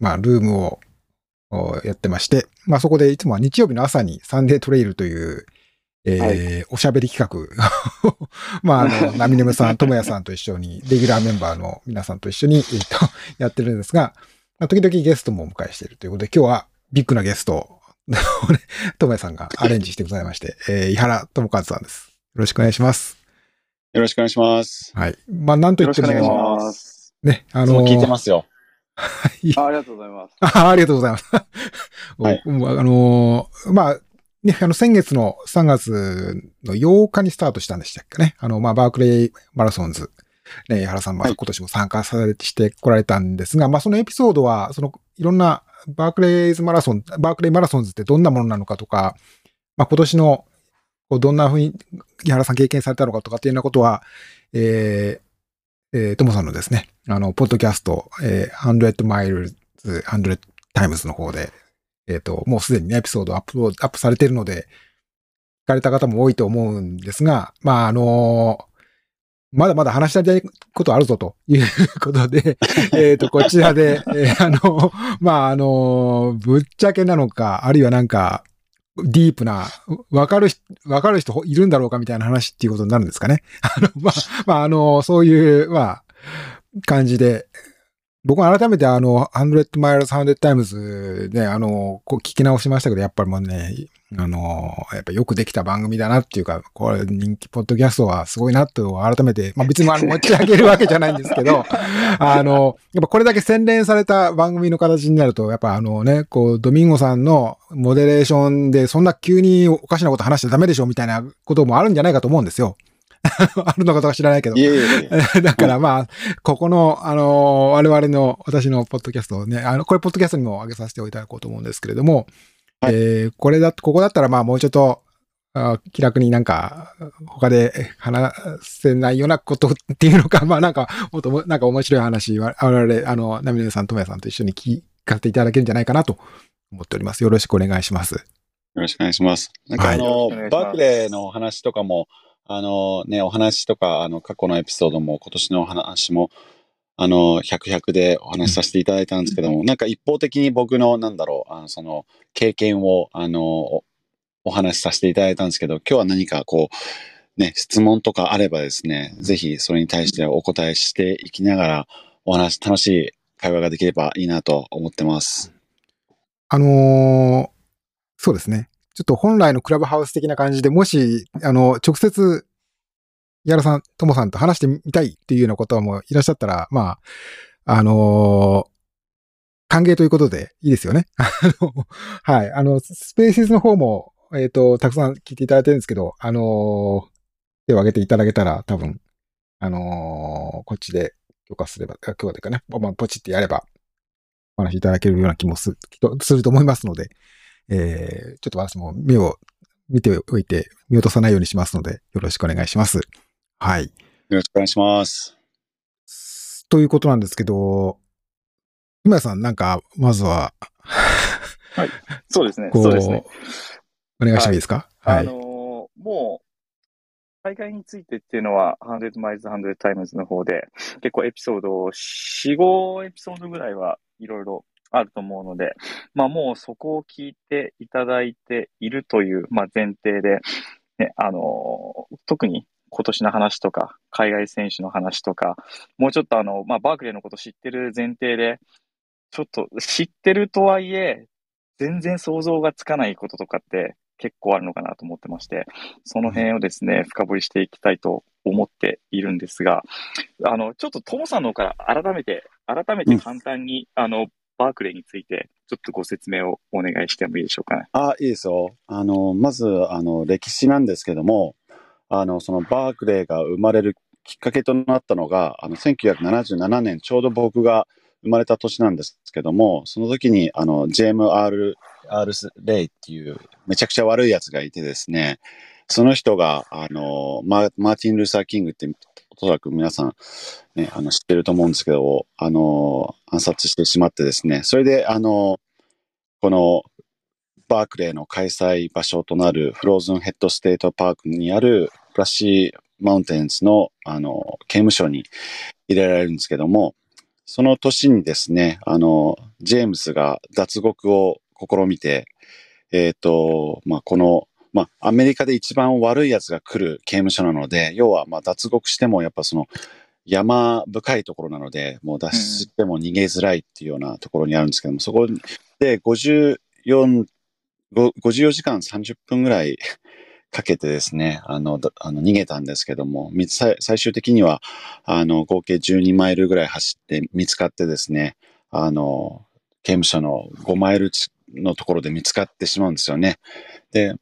まあ、ルームをやってまして、まあ、そこでいつもは日曜日の朝にサンデートレイルという、はい、おしゃべり企画を、まあ、ナミネムさん、ともやさんと一緒に、レギュラーメンバーの皆さんと一緒に、やってるんですが、まあ、時々ゲストもお迎えしているということで、今日はビッグなゲストを、ともやさんがアレンジしてございまして、井原智和さんです。よろしくお願いします。よろしくお願いします。はい。まあ、なんと言っても、よろしくお願いします。ね、聞いてますよ。はい。ありがとうございます。ありがとうございます。はい。まあ、ね、先月の3月の8日にスタートしたんでしたっけね。まあ、バークレイマラソンズ、ね、井原さんは今年も参加してこられたんですが、はい、まあ、そのエピソードは、いろんなバークレイマラソンズってどんなものなのかとか、まあ、今年のどんなふうに井原さん経験されたのかとかっていうようなことは、ともさんのですね、ポッドキャスト、Hundred Miles、Hundred Times の方で、もうすでに、ね、エピソードアップされているので、聞かれた方も多いと思うんですが、まあ、まだまだ話し足りないことあるぞということで、こちらで、まあ、ぶっちゃけなのか、あるいはなんか、ディープな、わかる人いるんだろうかみたいな話っていうことになるんですかね。まあ、そういう、まあ、感じで、僕は改めてHundred Miles, Hundred Times で、こう聞き直しましたけど、やっぱりもうね、やっぱよくできた番組だなっていうか、これ人気ポッドキャストはすごいなと改めて、まあ別に持ち上げるわけじゃないんですけど、やっぱこれだけ洗練された番組の形になると、やっぱね、こうドミンゴさんのモデレーションでそんな急におかしなこと話しちゃダメでしょみたいなこともあるんじゃないかと思うんですよ。あるのかとか知らないけど。だからまあ、ここの、我々の私のポッドキャストをね、これポッドキャストにも上げさせていただこうと思うんですけれども、ここだったら、まあ、もうちょっと、気楽になんか、他で話せないようなことっていうのか、まあ、なんか、もっと、なんか面白い話、我々、ナミネさん、ともやさんと一緒に聞かせていただけるんじゃないかなと思っております。よろしくお願いします。よろしくお願いします。なんか、バークレーの話とかも、ね、お話とか、過去のエピソードも、今年のお話も、100でお話しさせていただいたんですけども、なんか一方的に僕の、なんだろう、その経験を、お話しさせていただいたんですけど、今日は何かこう、ね、質問とかあればですね、ぜひそれに対してお答えしていきながら、楽しい会話ができればいいなと思ってます。そうですね。ちょっと本来のクラブハウス的な感じで、もし、直接、井原さん、ともさんと話してみたいっていうようなこともいらっしゃったら、まあ、歓迎ということでいいですよね。はい。スペーシズの方も、たくさん聞いていただいてるんですけど、手を挙げていただけたら、多分、こっちで許可でかね、まあ、ポチってやれば、お話いただけるような気もすると思いますので、ちょっと私も目を見ておいて、見落とさないようにしますので、よろしくお願いします。はい。よろしくお願いします。ということなんですけど、今さん、なんか、まずは。はい。そうですね。そうですね。お願いしてもいいですか？はい。もう、大会についてっていうのは、Hundred Miles, Hundred Times の方で、結構エピソードを、4、5エピソードぐらいはいろいろあると思うので、まあもうそこを聞いていただいているという、まあ、前提で、ね、特に今年の話とか、海外選手の話とか、もうちょっとまあバークレーのこと知ってる前提で、ちょっと知ってるとはいえ、全然想像がつかないこととかって結構あるのかなと思ってまして、その辺をですね、深掘りしていきたいと思っているんですが、ちょっとトモさんの方から改めて簡単に、バークレーについて、ちょっとご説明をお願いしてもいいでしょうかね。あ、いいですよ。まず、歴史なんですけども、そのバークレーが生まれるきっかけとなったのが、1977年、ちょうど僕が生まれた年なんですけども、その時に、ジェーム・R・レイっていう、めちゃくちゃ悪いやつがいてですね、その人が、マーティン・ルーサー・キングって、おそらく皆さん、ね、知ってると思うんですけど、暗殺してしまってですね、それで、このバークレーの開催場所となるフローズンヘッドステートパークにあるプラッシーマウンテンズの、刑務所に入れられるんですけども、その年にですね、ジェームスが脱獄を試みて、この、アメリカで一番悪いやつが来る刑務所なので、要は、脱獄しても、やっぱその、山深いところなので、もう脱出しても逃げづらいっていうようなところにあるんですけども、そこで54時間30分ぐらいかけてですね、逃げたんですけども、最終的には、合計12マイルぐらい走って見つかってですね、刑務所の5マイルのところで見つかってしまうんですよね。で、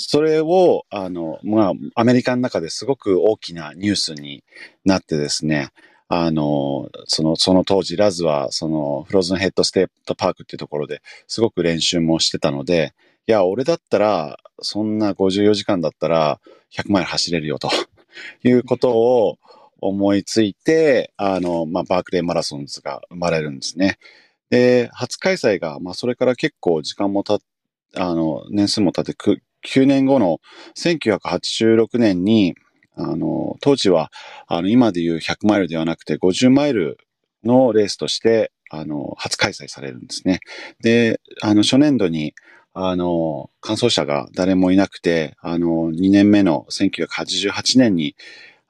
それを、アメリカの中ですごく大きなニュースになってですね、その当時、ラズは、フローズンヘッドステートパークっていうところですごく練習もしてたので、いや、俺だったら、そんな54時間だったら、100マイル走れるよ、ということを思いついて、バークレーマラソンズが生まれるんですね。で、初開催が、それから結構時間も年数も経って9年後の1986年に、当時は、今でいう100マイルではなくて50マイルのレースとして、初開催されるんですね。で、初年度に、完走者が誰もいなくて、2年目の1988年に、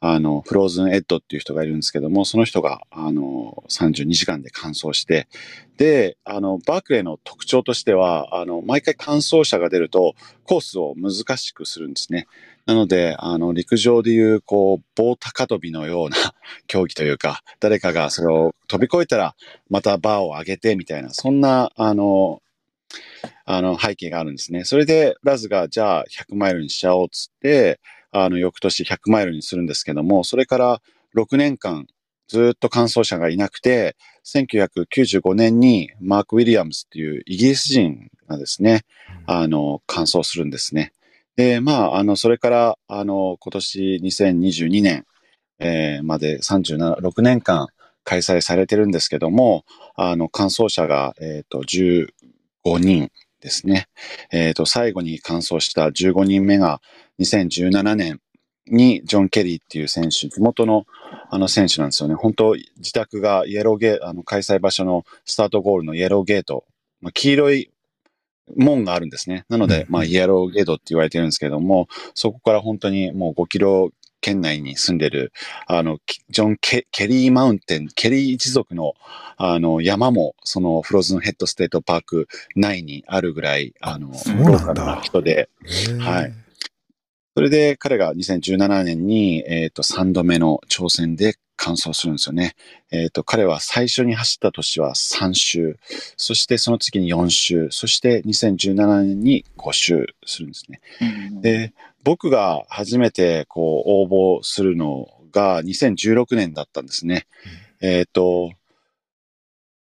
フローズンエッドっていう人がいるんですけども、その人が、32時間で完走して、で、バークレーの特徴としては、毎回完走者が出ると、コースを難しくするんですね。なので、陸上でいう、棒高跳びのような競技というか、誰かがそれを飛び越えたら、またバーを上げて、みたいな、そんな、背景があるんですね。それで、ラズが、じゃあ、100マイルにしちゃおう、つって、翌年100マイルにするんですけども、それから6年間ずっと完走者がいなくて、1995年にマーク・ウィリアムズっていうイギリス人がですね、完走するんですね。で、それから、今年2022年、まで6年間開催されてるんですけども、完走者が、15人ですね。最後に完走した15人目が、2017年にジョン・ケリーっていう選手、地元の選手なんですよね。本当、自宅がイエローゲート、開催場所のスタートゴールのイエローゲート、黄色い門があるんですね。なので、イエローゲートって言われてるんですけども、そこから本当にもう5キロ圏内に住んでる、ジョン・ケリーマウンテン、ケリー一族の、山も、そのフローズンヘッドステートパーク内にあるぐらい、ローカルな人で、はい。それで彼が2017年に、3度目の挑戦で完走するんですよね。彼は最初に走った年は3周、そしてその次に4周、そして2017年に5周するんですね。で、僕が初めて応募するのが2016年だったんですね。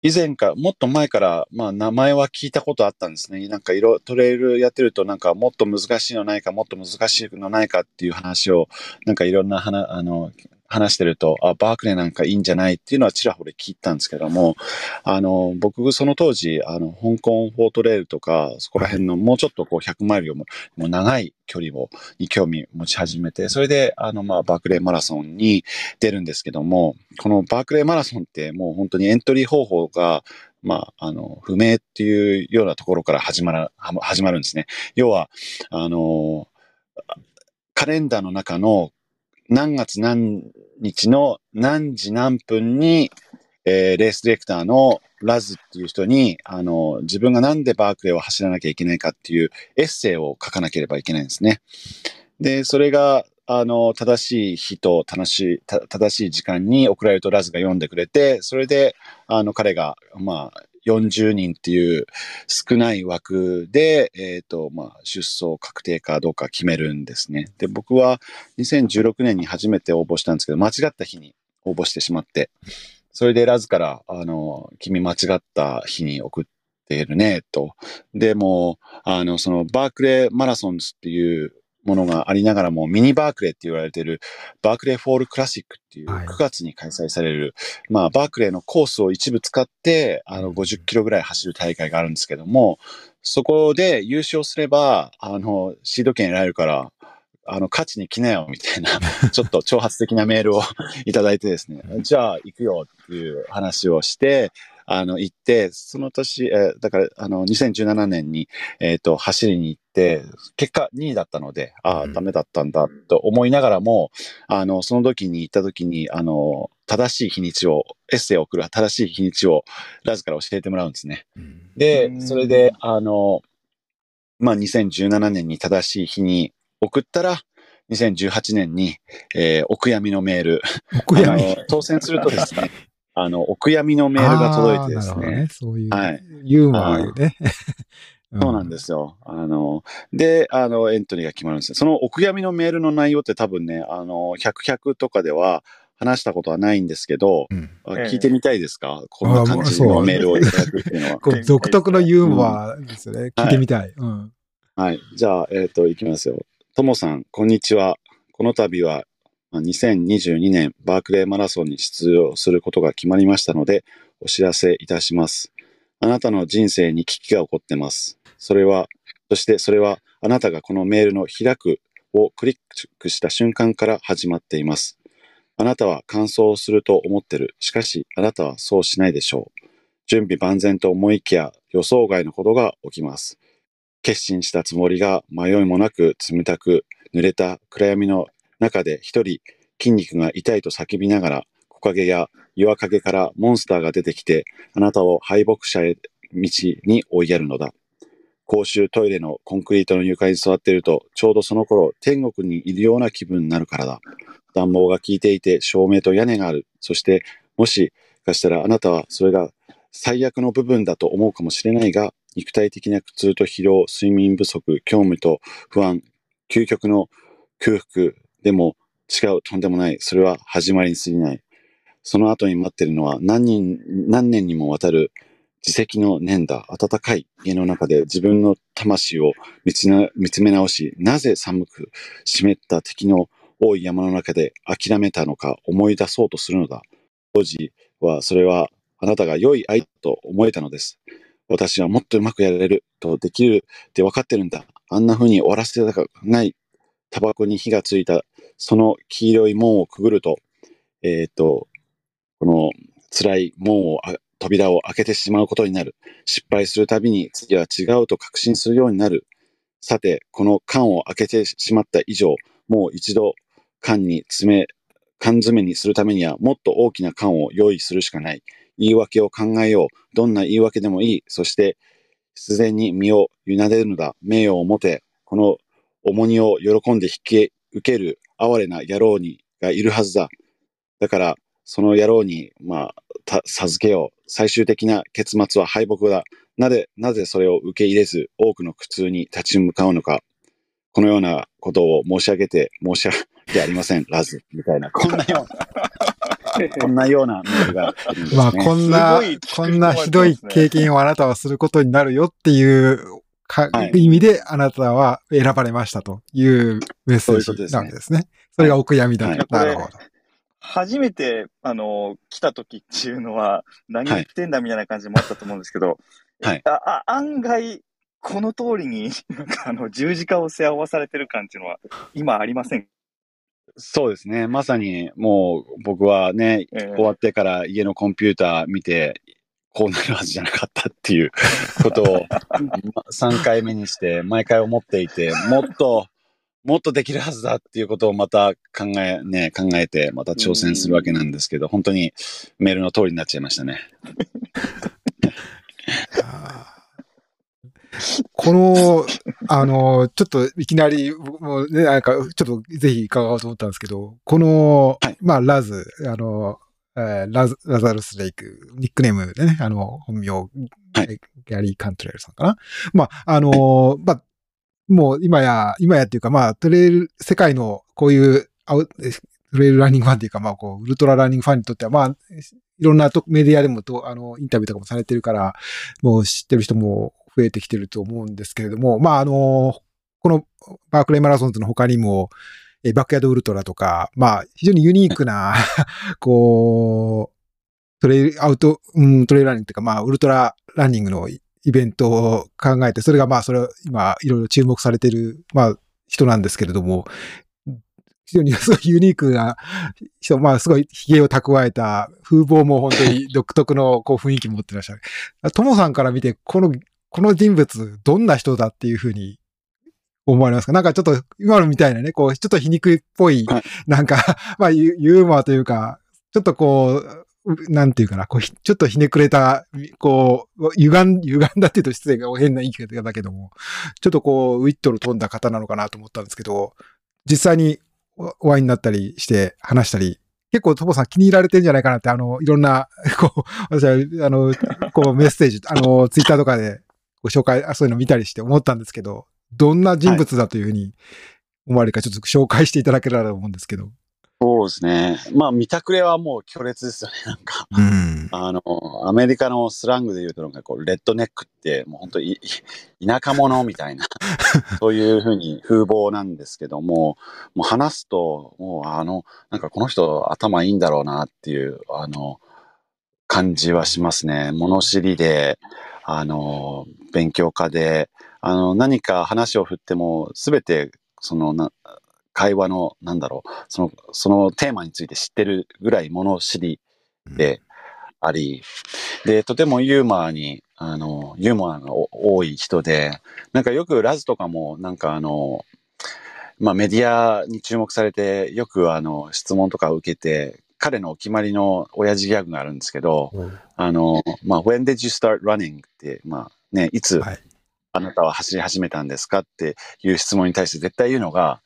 以前か、もっと前から、名前は聞いたことあったんですね。なんかトレイルやってると、なんかもっと難しいのないか、もっと難しいのないかっていう話を、なんかいろんな話してると、バークレーなんかいいんじゃないっていうのはちらほら聞いたんですけども、僕、その当時、香港フォートレイルとか、そこら辺のもうちょっと100マイルよりも長い距離に興味持ち始めて、それで、バークレーマラソンに出るんですけども、このバークレーマラソンってもう本当にエントリー方法が、不明っていうようなところから始まるんですね。要は、カレンダーの中の何月何日の何時何分に、レースディレクターのラズっていう人に、自分がなんでバークレーを走らなきゃいけないかっていうエッセイを書かなければいけないんですね。で、それが、正しい日と正しい時間に送られるとラズが読んでくれて、それで、彼が、40人っていう少ない枠で、出走確定かどうか決めるんですね。で、僕は2016年に初めて応募したんですけど、間違った日に応募してしまって、それでラズから、君間違った日に送ってるね、と。でも、そのバークレーマラソンズっていうものがありながらも、ミニバークレーって言われてる、バークレーフォールクラシックっていう9月に開催される、バークレーのコースを一部使って、50キロぐらい走る大会があるんですけども、そこで優勝すれば、シード権得られるから、勝ちに来なよ、みたいな、ちょっと挑発的なメールをいただいてですね、じゃあ行くよっていう話をして、行って、その年、だから、2017年に、走りに行って、結果2位だったので、ああ、ダメだったんだ、と思いながらも、その時に行った時に、正しい日にちを、エッセイを送る正しい日にちを、ラズから教えてもらうんですね。で、それで、2017年に正しい日に送ったら、2018年に、お悔やみのメール。お悔やみ当選するとですね、お悔やみのメールが届いてですね。ねそういう、はい、ユーモアよね。そうなんですよ。で、エントリーが決まるんです。そのお悔やみのメールの内容って多分ね、100とかでは話したことはないんですけど、聞いてみたいですか？こんな感じのメールをいただくっていうのは。こう独特のユーモアですよね。聞いてみたい。はい。うん、はい、じゃあ、いきますよ。ともさん、こんにちは。この度は2022年バークレーマラソンに出場することが決まりましたので、お知らせいたします。あなたの人生に危機が起こってます。そしてそれはあなたがこのメールの開くをクリックした瞬間から始まっています。あなたは完走すると思ってる。しかし、あなたはそうしないでしょう。準備万全と思いきや予想外のことが起きます。決心したつもりが迷いもなく冷たく濡れた暗闇の中で一人筋肉が痛いと叫びながら木陰や岩陰からモンスターが出てきてあなたを敗北者へ道に追いやるのだ。公衆トイレのコンクリートの床に座っているとちょうどその頃天国にいるような気分になるからだ。暖房が効いていて照明と屋根がある。そしてもしかしたらあなたはそれが最悪の部分だと思うかもしれないが、肉体的な苦痛と疲労、睡眠不足、興味と不安、究極の空腹でも違う、とんでもない。それは始まりに過ぎない。その後に待っているのは何年にもわたる自責の念だ。暖かい家の中で自分の魂を見つめ直し、なぜ寒く湿った敵の多い山の中で諦めたのか思い出そうとするのだ。当時はそれはあなたが良い愛と思えたのです。私はもっとうまくやれるとできるって分かってるんだ。あんな風に終わらせたくない。タバコに火がついた、その黄色い門をくぐると、この辛い扉を開けてしまうことになる。失敗するたびに次は違うと確信するようになる。さて、この缶を開けてしまった以上、もう一度缶詰にするためにはもっと大きな缶を用意するしかない。言い訳を考えよう。どんな言い訳でもいい。そして、必然に身を委ねるのだ。名誉をもて、この重荷を喜んで引き受ける哀れな野郎がいるはずだ。だから、その野郎に、授けよう。最終的な結末は敗北だ。なぜそれを受け入れず、多くの苦痛に立ち向かうのか。このようなことを申し訳ありません。ラズ。みたいな。こんなようなメールがあるんですね。こんなひどい経験をあなたはすることになるよっていう意味であなたは選ばれましたというメッセージなんですね。それがお悔やみだった。なるほど。初めて、来た時っていうのは何言ってんだみたいな感じもあったと思うんですけど、案外、この通りに十字架を背負わされてる感っていうのは今ありませんか？そうですね。まさにもう僕はね、終わってから家のコンピューター見て、こうなるはずじゃなかったっていうことを3回目にして、毎回思っていて、もっとできるはずだっていうことをまた考えて、また挑戦するわけなんですけど、本当にメールの通りになっちゃいましたね。ちょっといきなり、もうね、ちょっとぜひ伺おうと思ったんですけど、ラザルス・レイク、ニックネームでね、本名、ギャリー・カントレールさんかな。もう今やっていうか、トレイル、世界のこういう、トレイルランニングファンっていうか、ウルトラランニングファンにとっては、いろんなメディアでもインタビューとかもされてるから、もう知ってる人も、増えてきてると思うんですけれども、このバークレーマラソンズの他にも、バックヤードウルトラとか、非常にユニークな、トレイルランニングというか、ウルトラランニングのイベントを考えて、それがそれを今、いろいろ注目されている、人なんですけれども、非常にすごいユニークな人、まあすごい髭を蓄えた風貌も本当に独特のこう雰囲気持ってらっしゃる。トモさんから見て、この人物、どんな人だっていうふうに思われますか？なんかちょっと今のみたいなね、こうちょっと皮肉っぽい、なんか、まあユーモアというか、ちょっとこう、なんていうかな、こう、ちょっとひねくれた、こう、歪んだっていうと失礼が変な言い方だけども、ちょっとこう、ウィットの飛んだ方なのかなと思ったんですけど、実際にお会いになったりして話したり、結構トモさん気に入られてるんじゃないかなって、いろんな、こう、私は、こう、メッセージ、ツイッターとかでご紹介、そういうの見たりして思ったんですけど、どんな人物だというふうに思われるか、ちょっと紹介していただければと思うんですけど。そうですね。まあ、見たくれはもう強烈ですよね、なんか。うん、アメリカのスラングで言うと、なんかこう、レッドネックって、もう本当に田舎者みたいな、そういうふうに風貌なんですけども、もう話すと、もうなんかこの人頭いいんだろうなっていう、感じはしますね。物知りで、勉強家で、何か話を振っても、すべて、会話の、なんだろう、そのテーマについて知ってるぐらい物知りであり、うん、で、とてもユーモアが多い人で、なんかよくラズとかも、なんかまあメディアに注目されて、よく質問とかを受けて、彼のお決まりの親父ギャグがあるんですけど、うん、まあ、when did you start running? って、まあね、いつあなたは走り始めたんですかっていう質問に対して絶対言うのが、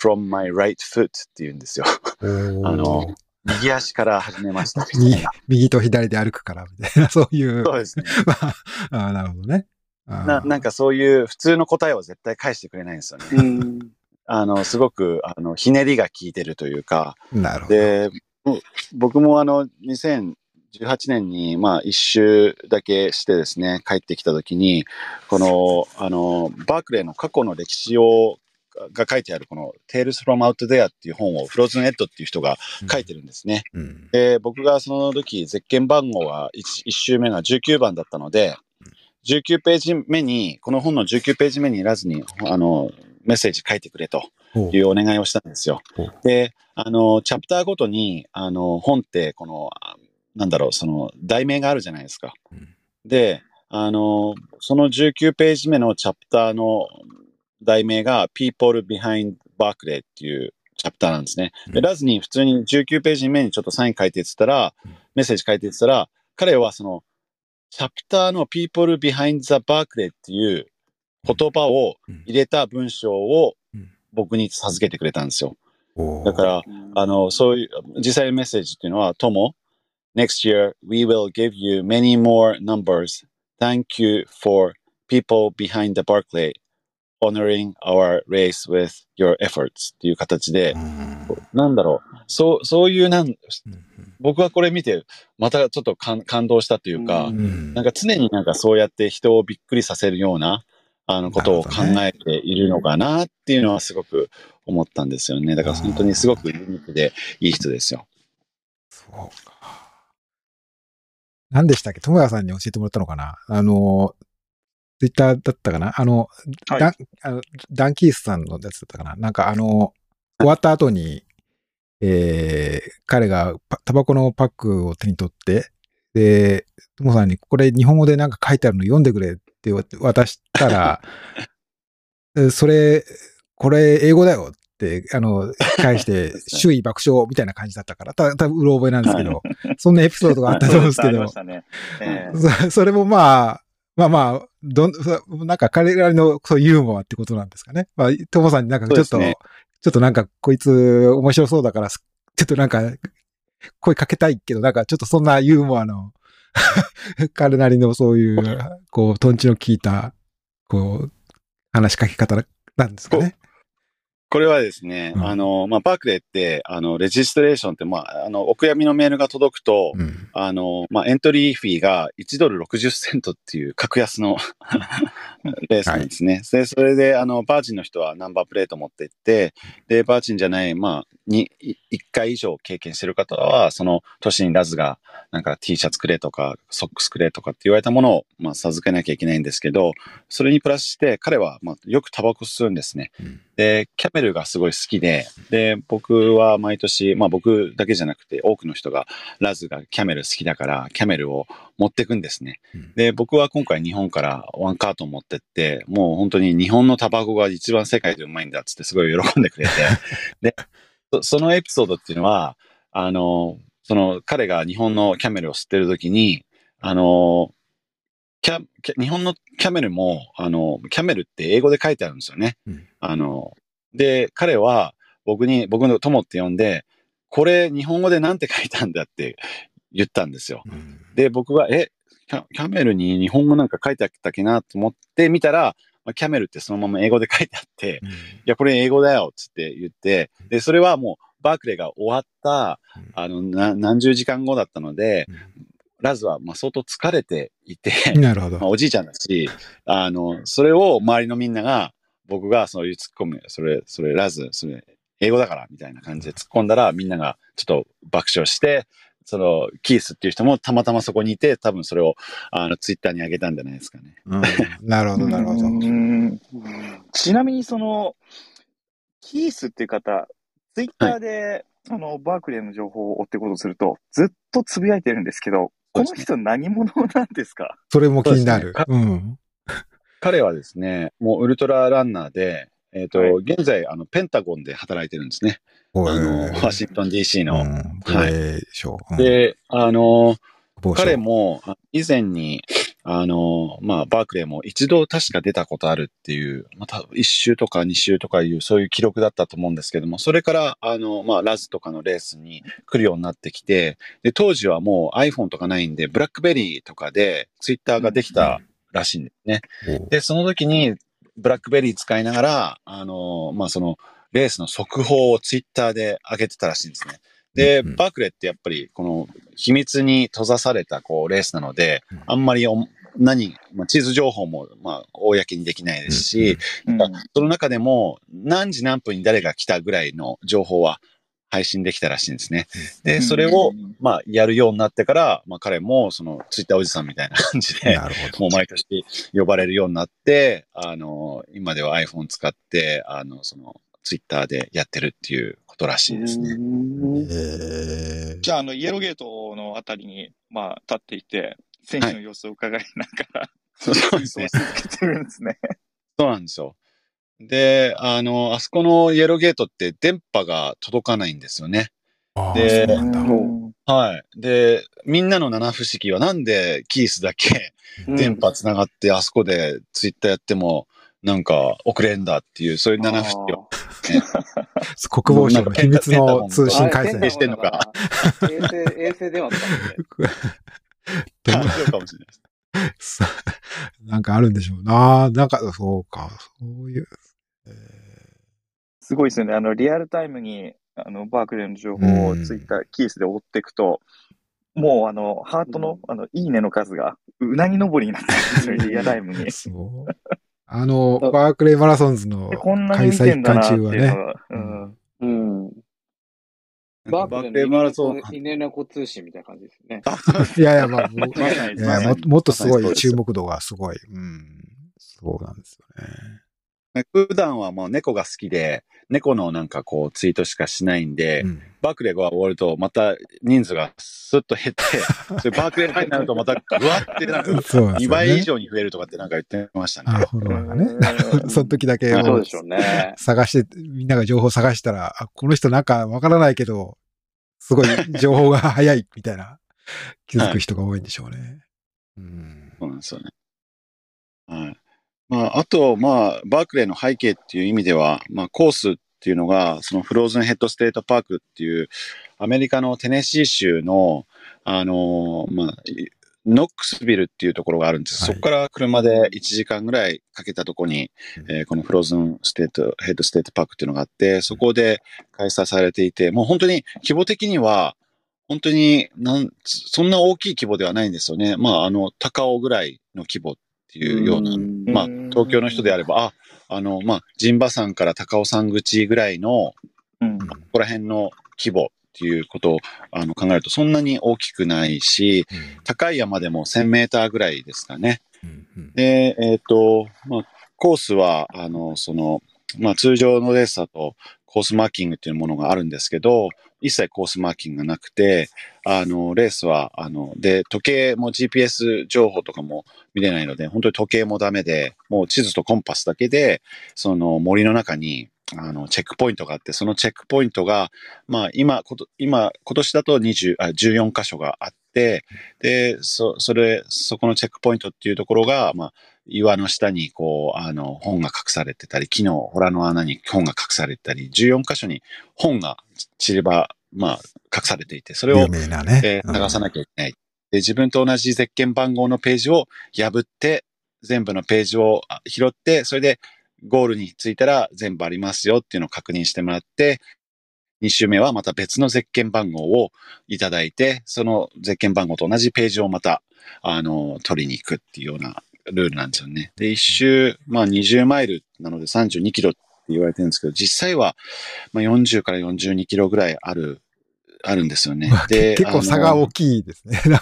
from my right foot って言うんですよ。右足から始めましたみたいな。右と左で歩くからみたいな、そういう。そうですね。ああ、なるほどね。なんかそういう普通の答えを絶対返してくれないんですよね。うんすごく、ひねりが効いてるというか。なるほど。で、僕も2018年に、まあ、一周だけしてですね、帰ってきたときに、バークレーの過去の歴史が書いてあるこの Tales from Out There っていう本をフローズンエッドっていう人が書いてるんですね。うん、で、僕がその時、ゼッケン番号は 1周目が19番だったので、19ページ目に、この本の19ページ目にいらずに、メッセージ書いてくれというお願いをしたんですよ。で、チャプターごとに、本ってこの、なんだろう、題名があるじゃないですか。で、その19ページ目のチャプターの題名が People Behind Barclay っていうチャプターなんですね。で、ラズに普通に19ページ目にちょっとサイン書いてってたら、メッセージ書いてってたら、彼はその、チャプターの People Behind the Barclay っていう言葉を入れた文章を僕に授けてくれたんですよ。だから、そういう、実際のメッセージっていうのは、トモ、Next year, we will give you many more numbers. Thank you for people behind the Barclay.Honoring our race with your efforts っていう形で、なんだろう、そういう僕はこれ見て、またちょっと感動したというか、なんか常になんかそうやって人をびっくりさせるような、ことを考えているのかなっていうのはすごく思ったんですよね。だから本当にすごくユニークでいい人ですよ。そうか。何でしたっけ？友谷さんに教えてもらったのかな？ツイッターだったかなはい、ダンキースさんのやつだったかななんか終わった後に、彼がタバコのパックを手に取って、で、トモさんにこれ日本語でなんか書いてあるの読んでくれって渡したら、これ英語だよって、返して、周囲爆笑みたいな感じだったから、たぶんうろ覚えなんですけど、そんなエピソードがあったと思うんですけど、それもまあ、なんか彼らのユーモアってことなんですかね。まあ、トモさんになんかちょっとなんかこいつ面白そうだから、ちょっとなんか声かけたいけど、なんかちょっとそんなユーモアの、彼なりのそういう、こう、トンチの効いた、こう、話しかけ方なんですかね。これはですね、まあ、バークレーって、レジストレーションって、まあ、お悔やみのメールが届くと、まあ、エントリーフィーが$1.60っていう格安のレースなんですね。はい、で、それで、バージンの人はナンバープレート持って行って、で、バージンじゃない、まあ、1回以上経験してる方は、その年にラズが、なんか T シャツくれとか、ソックスくれとかって言われたものを、まあ、授けなきゃいけないんですけど、それにプラスして、彼は、まあ、よくタバコ吸うんですね。で、キャメルがすごい好きで、で、僕は毎年、まあ僕だけじゃなくて多くの人が、ラズがキャメル好きだから、キャメルを持ってくんですね。で、僕は今回日本からワンカートン持ってって、もう本当に日本のタバコが一番世界でうまいんだっつってすごい喜んでくれて、で、そのエピソードっていうのは、その彼が日本のキャメルを吸ってる時に、日本のキャメルも、キャメルって英語で書いてあるんですよね。うん、で、彼は僕の友って呼んで、これ日本語でなんて書いたんだって言ったんですよ。うん、で、僕が、キャメルに日本語なんか書いてあったっけなと思って見たら、キャメルってそのまま英語で書いてあって、うん、いや、これ英語だよ、つって言って、で、それはもうバークレーが終わった、何十時間後だったので、ラズはまあ相当疲れていて、なるほど。まあおじいちゃんだし、それを周りのみんなが、僕がそういう突っ込む、それラズ、それ英語だからみたいな感じで突っ込んだら、みんながちょっと爆笑して、キースっていう人もたまたまそこにいて、多分それをツイッターに上げたんじゃないですかね。うん、なるほど、なるほど。ちなみにキースっていう方、ツイッターで、はい、バークレーの情報を追ってことすると、ずっとつぶやいてるんですけど、この人何者なんですか？それも気になる。うん、彼はですね、もうウルトラランナーで、はい、現在ペンタゴンで働いてるんですね。ワシントン DC の。で、彼も以前に、バークレーも一度確か出たことあるっていう、また1周とか2周とかいうそういう記録だったと思うんですけども、それから、ラズとかのレースに来るようになってきて、で、当時はもう iPhone とかないんで、ブラックベリーとかで Twitter ができたらしいんですね。うん、で、その時にブラックベリー使いながら、レースの速報を Twitter で上げてたらしいんですね。で、バークレーってやっぱり、秘密に閉ざされた、レースなので、あんまり地図情報も、公にできないですし、その中でも、何時何分に誰が来たぐらいの情報は配信できたらしいんですね。で、それを、やるようになってから、彼も、ツイッターおじさんみたいな感じで、もう毎年呼ばれるようになって、今では iPhone 使って、ツイッターでやってるっていうことらしいですね。じゃあ、イエローゲートのあたりに、立っていて、選手の様子を伺いながら、そうですね。そうなんですよ。で、あそこのイエローゲートって電波が届かないんですよね。で、はい。で、みんなの七不思議はなんでキースだけ電波つながって、あそこでツイッターやっても、なんか遅れんだっていう、そういう七不思議は。国防省の秘密の通信回線してんのか。衛星電話とかでもそうかもしれないです。なんかあるんでしょうな。なんか、そうか、そういう。すごいですよね。リアルタイムに、バークレーの情報をツイッター、キースで追っていくと、もう、ハートの、いいねの数が、うなぎ登りになってるんですよ、リアルタイムに。そう。バークレーマラソンズの開催期間中はね。バークレーマラソン。イネナコ通信みたいな感じですね。いやいや、もっとすごい、注目度がすごい。そうなんですよね。普段はもう猫が好きで、猫のなんかツイートしかしないんで、バークレーが終わると、また人数がスッと減って、それバークレーになるとまたぐわってなんか2倍以上に増えるとかってなんか言ってましたね。なるほどね。その時だけ探して、みんなが情報探したら、この人なんかわからないけど、すごい情報が早いみたいな気づく人が多いんでしょうね。そうなんですよね。はい。あと、バークレーの背景っていう意味では、コースっていうのが、フローズンヘッドステートパークっていう、アメリカのテネシー州の、ノックスビルっていうところがあるんです。はい、そこから車で1時間ぐらいかけたところに、このフローズンヘッドステートパークっていうのがあって、そこで開催されていて、もう本当に規模的には、本当にそんな大きい規模ではないんですよね。高尾ぐらいの規模。っていうような、東京の人であれば、陣馬山から高尾山口ぐらいの、ここら辺の規模っていうことを考えると、そんなに大きくないし、高い山でも1000メーターぐらいですかね。で、コースは、まあ通常のレースだとコースマーキングっていうものがあるんですけど、一切コースマーキングがなくて、レースは、で、時計も GPS 情報とかも見れないので、本当に時計もダメで、もう地図とコンパスだけで、その森の中に、チェックポイントがあって、そのチェックポイントが、まあ、今年だと14箇所があって、で、そこのチェックポイントっていうところが、まあ、岩の下に、こう、本が隠されてたり、木のほらの穴に本が隠されてたり、14箇所に本が散れば、まあ、隠されていて、それを、探さなきゃいけない。で、自分と同じゼッケン番号のページを破って、全部のページを拾って、それで、ゴールに着いたら全部ありますよっていうのを確認してもらって、2周目はまた別のゼッケン番号をいただいて、そのゼッケン番号と同じページをまた、取りに行くっていうようなルールなんですよね。で、1周、まあ20マイルなので32キロって言われてるんですけど、実際はまあ40から42キロぐらいあるんですよね。で、結構差が大きいですね。そうな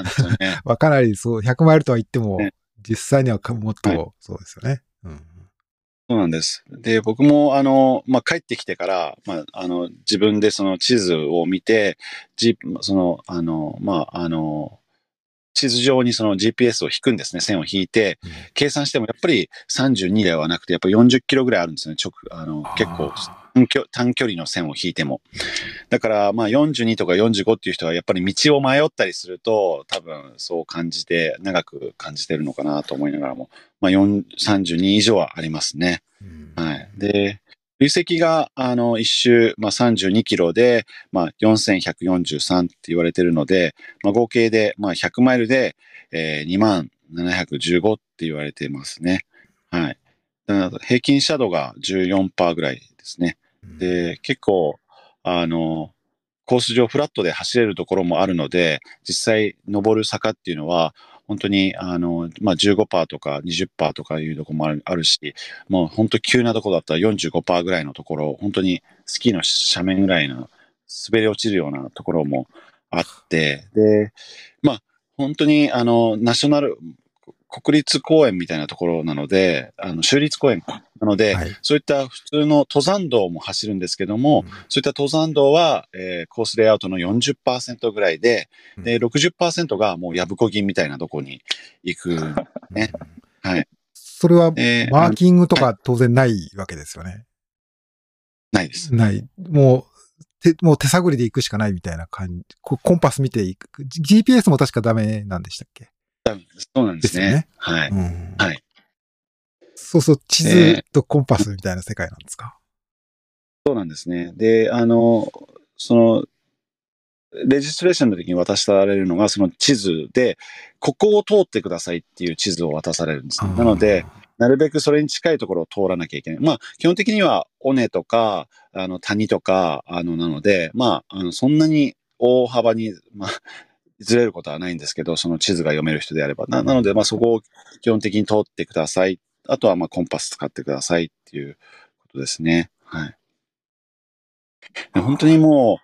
んですよね。かなりそう、100マイルとは言っても、ね、実際にはもっとそうですよね。はい、そうなんです。で、僕も、まあ、帰ってきてから、まあ、自分でその地図を見て、地図上にその GPS を引くんですね、線を引いて、計算してもやっぱり32ではなくて、やっぱり40キロぐらいあるんですよね、結構短距離の線を引いても。だから、まあ42とか45っていう人はやっぱり道を迷ったりすると、多分そう感じて、長く感じてるのかなと思いながらも、まあ32以上はありますね。はい。で、累積が、一周、まあ、32キロで、まあ、4143って言われてるので、まあ、合計で、まあ、100マイルで、2715って言われてますね。はい。だから平均斜度が 14% ぐらいですね。で、結構、コース上フラットで走れるところもあるので、実際、登る坂っていうのは、本当に、まあ、15% とか 20% とかいうところもあるし、もう本当急なところだったら 45% ぐらいのところ、本当にスキーの斜面ぐらいの滑り落ちるようなところもあって、で、まあ、本当に、国立公園みたいなところなので、州立公園なので、はい、そういった普通の登山道も走るんですけども、うん、そういった登山道は、コースレイアウトの 40% ぐらいで、うん、で、60% がもうやぶこぎみたいなとこに行く、ね。はい。それは、マーキングとか当然ないわけですよね。ないです。ない。もう手探りで行くしかないみたいな感じ。コンパス見ていく。GPS も確かダメなんでしたっけ？そうなんですね。はい。はい。そうそう、地図とコンパスみたいな世界なんですか？そうなんですね。で、レジストレーションの時に渡されるのが、その地図で、ここを通ってくださいっていう地図を渡されるんですね。なので、なるべくそれに近いところを通らなきゃいけない。まあ、基本的には、尾根とか、谷とか、なので、まあ、そんなに大幅に、まあ、ずれることはないんですけど、その地図が読める人であれば。なので、まあそこを基本的に通ってください。あとは、まあコンパス使ってくださいっていうことですね。はい。本当にも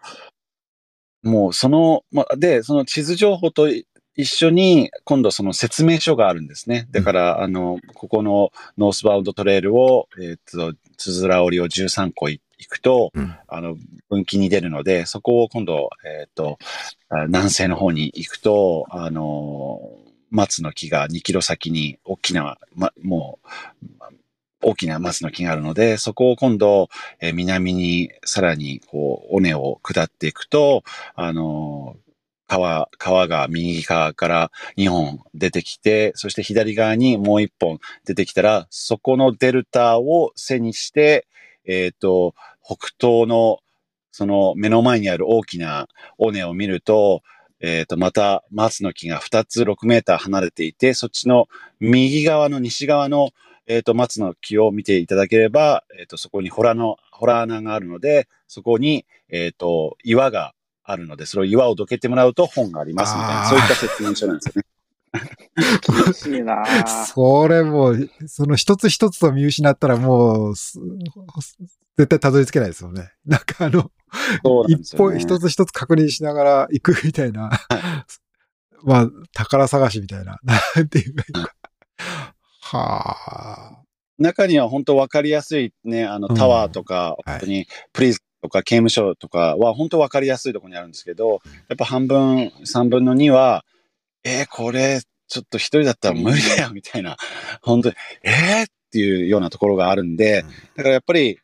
うその、まあ、で、その地図情報と一緒に、今度その説明書があるんですね。だから、ここのノースバウンドトレイルを、つづら折りを13個行くと、分岐に出るので、そこを今度、南西の方に行くと、松の木が2キロ先に大きな松の木があるので、そこを今度、南にさらに、尾根を下っていくと、川が右側から2本出てきて、そして左側にもう1本出てきたら、そこのデルタを背にして、北東の、その目の前にある大きな尾根を見ると、また松の木が2つ6メーター離れていて、そっちの右側の西側の、松の木を見ていただければ、そこにほら穴があるので、そこに、岩があるので、その岩をどけてもらうと本がありますみたいな、そういった説明書なんですよね。厳しいなぁ。それも、その一つ一つを見失ったらもう、絶対たどり着けないですよね。なんか一歩一つ一つ確認しながら行くみたいな、はい、まあ、宝探しみたいな、なんていうか。はぁ、中には本当分かりやすいね、タワーとか、本当にプリズとか刑務所とかは本当分かりやすいところにあるんですけど、やっぱ半分、3分の2は、これ、ちょっと一人だったら無理だよ、みたいな、本当に、っていうようなところがあるんで、だからやっぱり、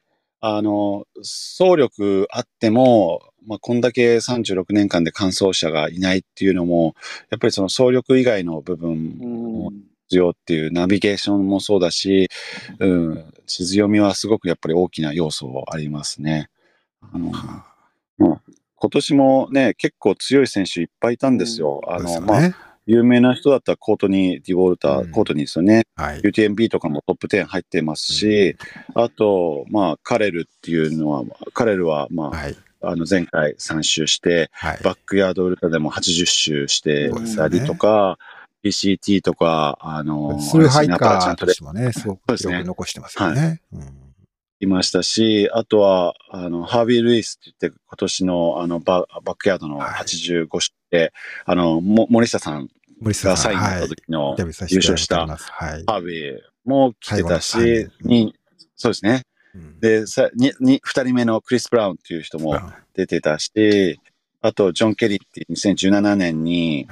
総力あっても、まあ、こんだけ36年間で完走者がいないっていうのも、やっぱりその総力以外の部分も必要っていう、ナビゲーションもそうだし、うん、地図読みはすごくやっぱり大きな要素ありますね。今年もね、結構強い選手いっぱいいたんですよ。まあ、有名な人だったらコートニー・ディウォルター、コートニーですよね。UTMB とかもトップ10入ってますし、あと、まあ、カレルっていうのは、カレルは、まあ、前回3周して、バックヤードウルトラでも80周してたりとか、PCT とか、スーハイカーとしてもね、すごく記録残してますよね。いましたし、あとは、ハービー・ルイスって言って、今年の、バックヤードの85周で、森下さんがサインだった時の優勝したハービーも来てたし、そうですね。で、2人目のクリス・ブラウンっていう人も出てたし、あと、ジョン・ケリーって2017年に、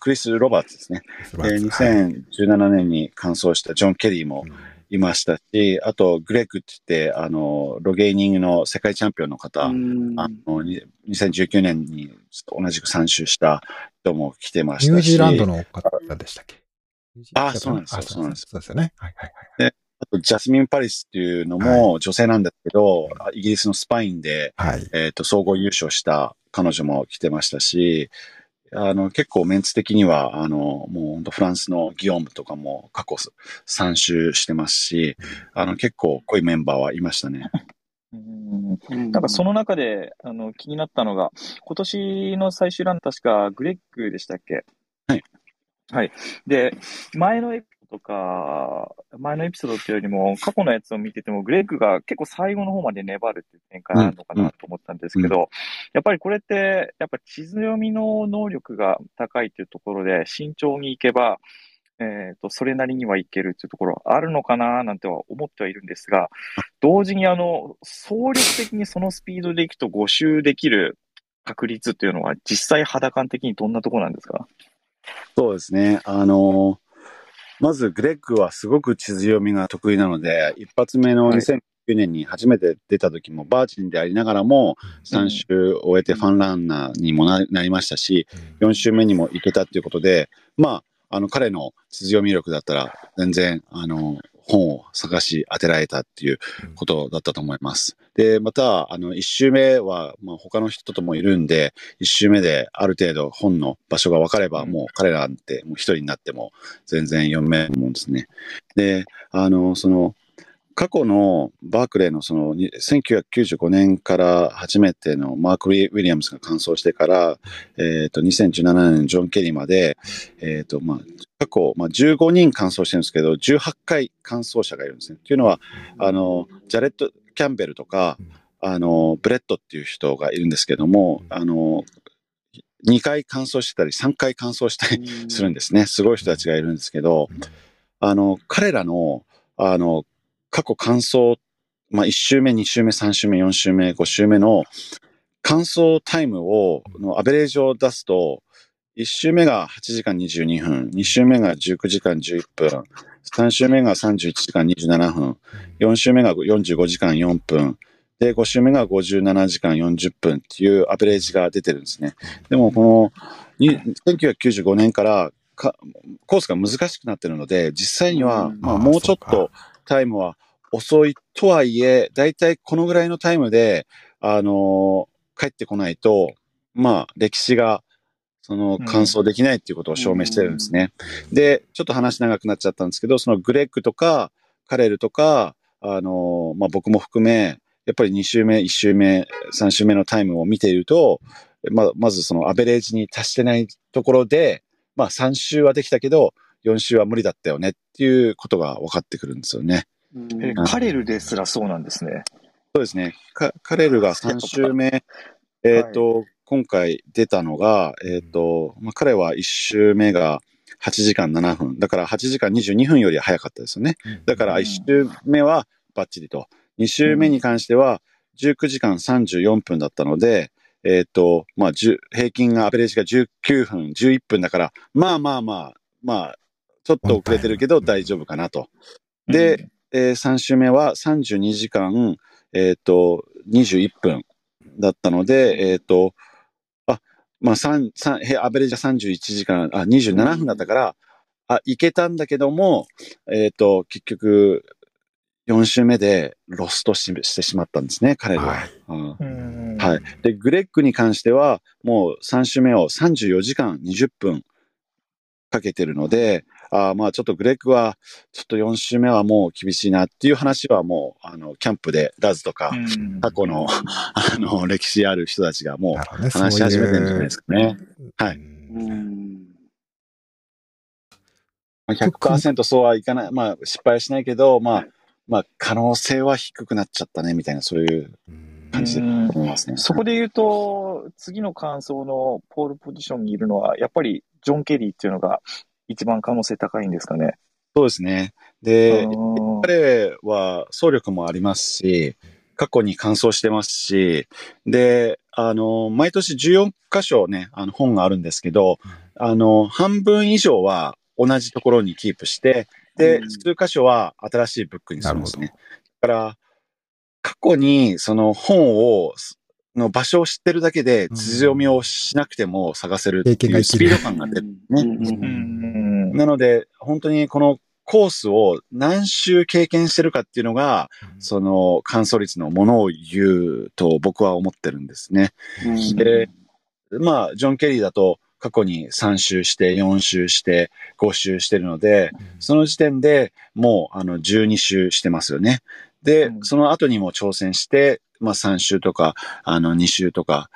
クリス・ロバーツですね。で、2017年に完走したジョン・ケリーもいましたし、あと、グレッグって言って、ロゲーニングの世界チャンピオンの方、2019年に同じく参集した人も来てましたし。ニュージーランドの方でしたっけ？あ、そうなんですよ。そうなんですよね。はい。あと、ジャスミン・パリスっていうのも女性なんですけど、イギリスのスパインで、総合優勝した彼女も来てましたし、結構メンツ的には、もう本当フランスのギオームとかも過去3周してますし、結構濃いメンバーはいましたね。なんかその中で、気になったのが、今年の最終ラン、確かグレッグでしたっけ？はい。はい。で、前のエピソードっていうよりも、過去のやつを見てても、グレッグが結構最後の方まで粘るっていう展開なのかなと思ったんですけど、やっぱりこれって、やっぱり地図読みの能力が高いっていうところで、慎重にいけば、それなりにはいけるっていうところはあるのかななんては思ってはいるんですが、同時に総力的にそのスピードでいくと5周できる確率っていうのは、実際肌感的にどんなところなんですか？そうですね。まず、グレッグはすごく地図読みが得意なので、一発目の2009年に初めて出た時も、バージンでありながらも、3周終えてファンランナーにもなりましたし、4周目にも行けたということで、まあ、彼の地図読み力だったら、全然、本を探し当てられたっていうことだったと思います。で、また、1周目は、まあ、他の人ともいるんで、1周目である程度本の場所が分かれば、もう彼らってもう1人になっても全然読めるもんですね。で、過去のバークレーの1995年から初めてのマーク・ウィリアムスが完走してから、2017年ジョン・ケリーまで、まあ、過去、まあ、15人完走してるんですけど、18回完走者がいるんですね。っていうのは、ジャレット・キャンベルとか、ブレッドっていう人がいるんですけども、2回完走してたり、3回完走したりするんですね。すごい人たちがいるんですけど、彼らの、過去完走、まあ、1周目、2周目、3周目、4周目、5周目の完走タイムのアベレージを出すと、1周目が8時間22分、2周目が19時間11分、3周目が31時間27分、4周目が45時間4分、で、5周目が57時間40分っていうアベレージが出てるんですね。でも、この1995年からコースが難しくなってるので、実際には、まあ、もうちょっと、タイムは遅いとはいえ、だいたいこのぐらいのタイムで、帰ってこないと、まあ、歴史が、完走できないっていうことを証明してるんですね。で、ちょっと話長くなっちゃったんですけど、グレッグとか、カレルとか、まあ、僕も含め、やっぱり2周目、1周目、3周目のタイムを見ていると、まずアベレージに達してないところで、まあ、3周はできたけど、4周は無理だったよねっていうことが分かってくるんですよね。カレルですらそうなんですね。そうですね。カレルが3周目、今回出たのが、彼は1周目が8時間7分。だから8時間22分より早かったですよね。だから1周目はバッチリと。2周目に関しては19時間34分だったので、まあ、平均がアベレージが19分、11分だから、まあまあまあ、ちょっと遅れてるけど大丈夫かなと。で、3周目は32時間、21分だったので、まあ、アベレージが31時間、27分だったから、いけたんだけども、結局、4周目でロストしてしまったんですね、彼は。はい、はい。で、グレッグに関しては、もう3周目を34時間20分かけてるので、まあちょっとグレッグは、ちょっと4周目はもう厳しいなっていう話はもう、キャンプでラズとか、過去の、歴史ある人たちがもう話し始めてるんじゃないですかね。はい。100% そうはいかない、まあ失敗はしないけど、まあ可能性は低くなっちゃったねみたいな、そういう感じで思いますね。そこで言うと、次の感想のポールポジションにいるのは、やっぱりジョン・ケリーっていうのが一番可能性高いんですかね。そうですね。で、彼は走力もありますし、過去に完走してますし、で、毎年14箇所ね、本があるんですけど、半分以上は同じところにキープして、で、数箇所は新しいブックにするんですね。だから、過去にその本を、の場所を知ってるだけで、辻読みをしなくても探せるっていうスピード感が出るね。なので、本当にこのコースを何周経験してるかっていうのが、その完走率のものを言うと僕は思ってるんですね。で、まあ、ジョン・ケリーだと、過去に3周して、4周して、5周してるので、その時点でもう12周してますよね。で、その後にも挑戦して、まあ3周とか、2周とか、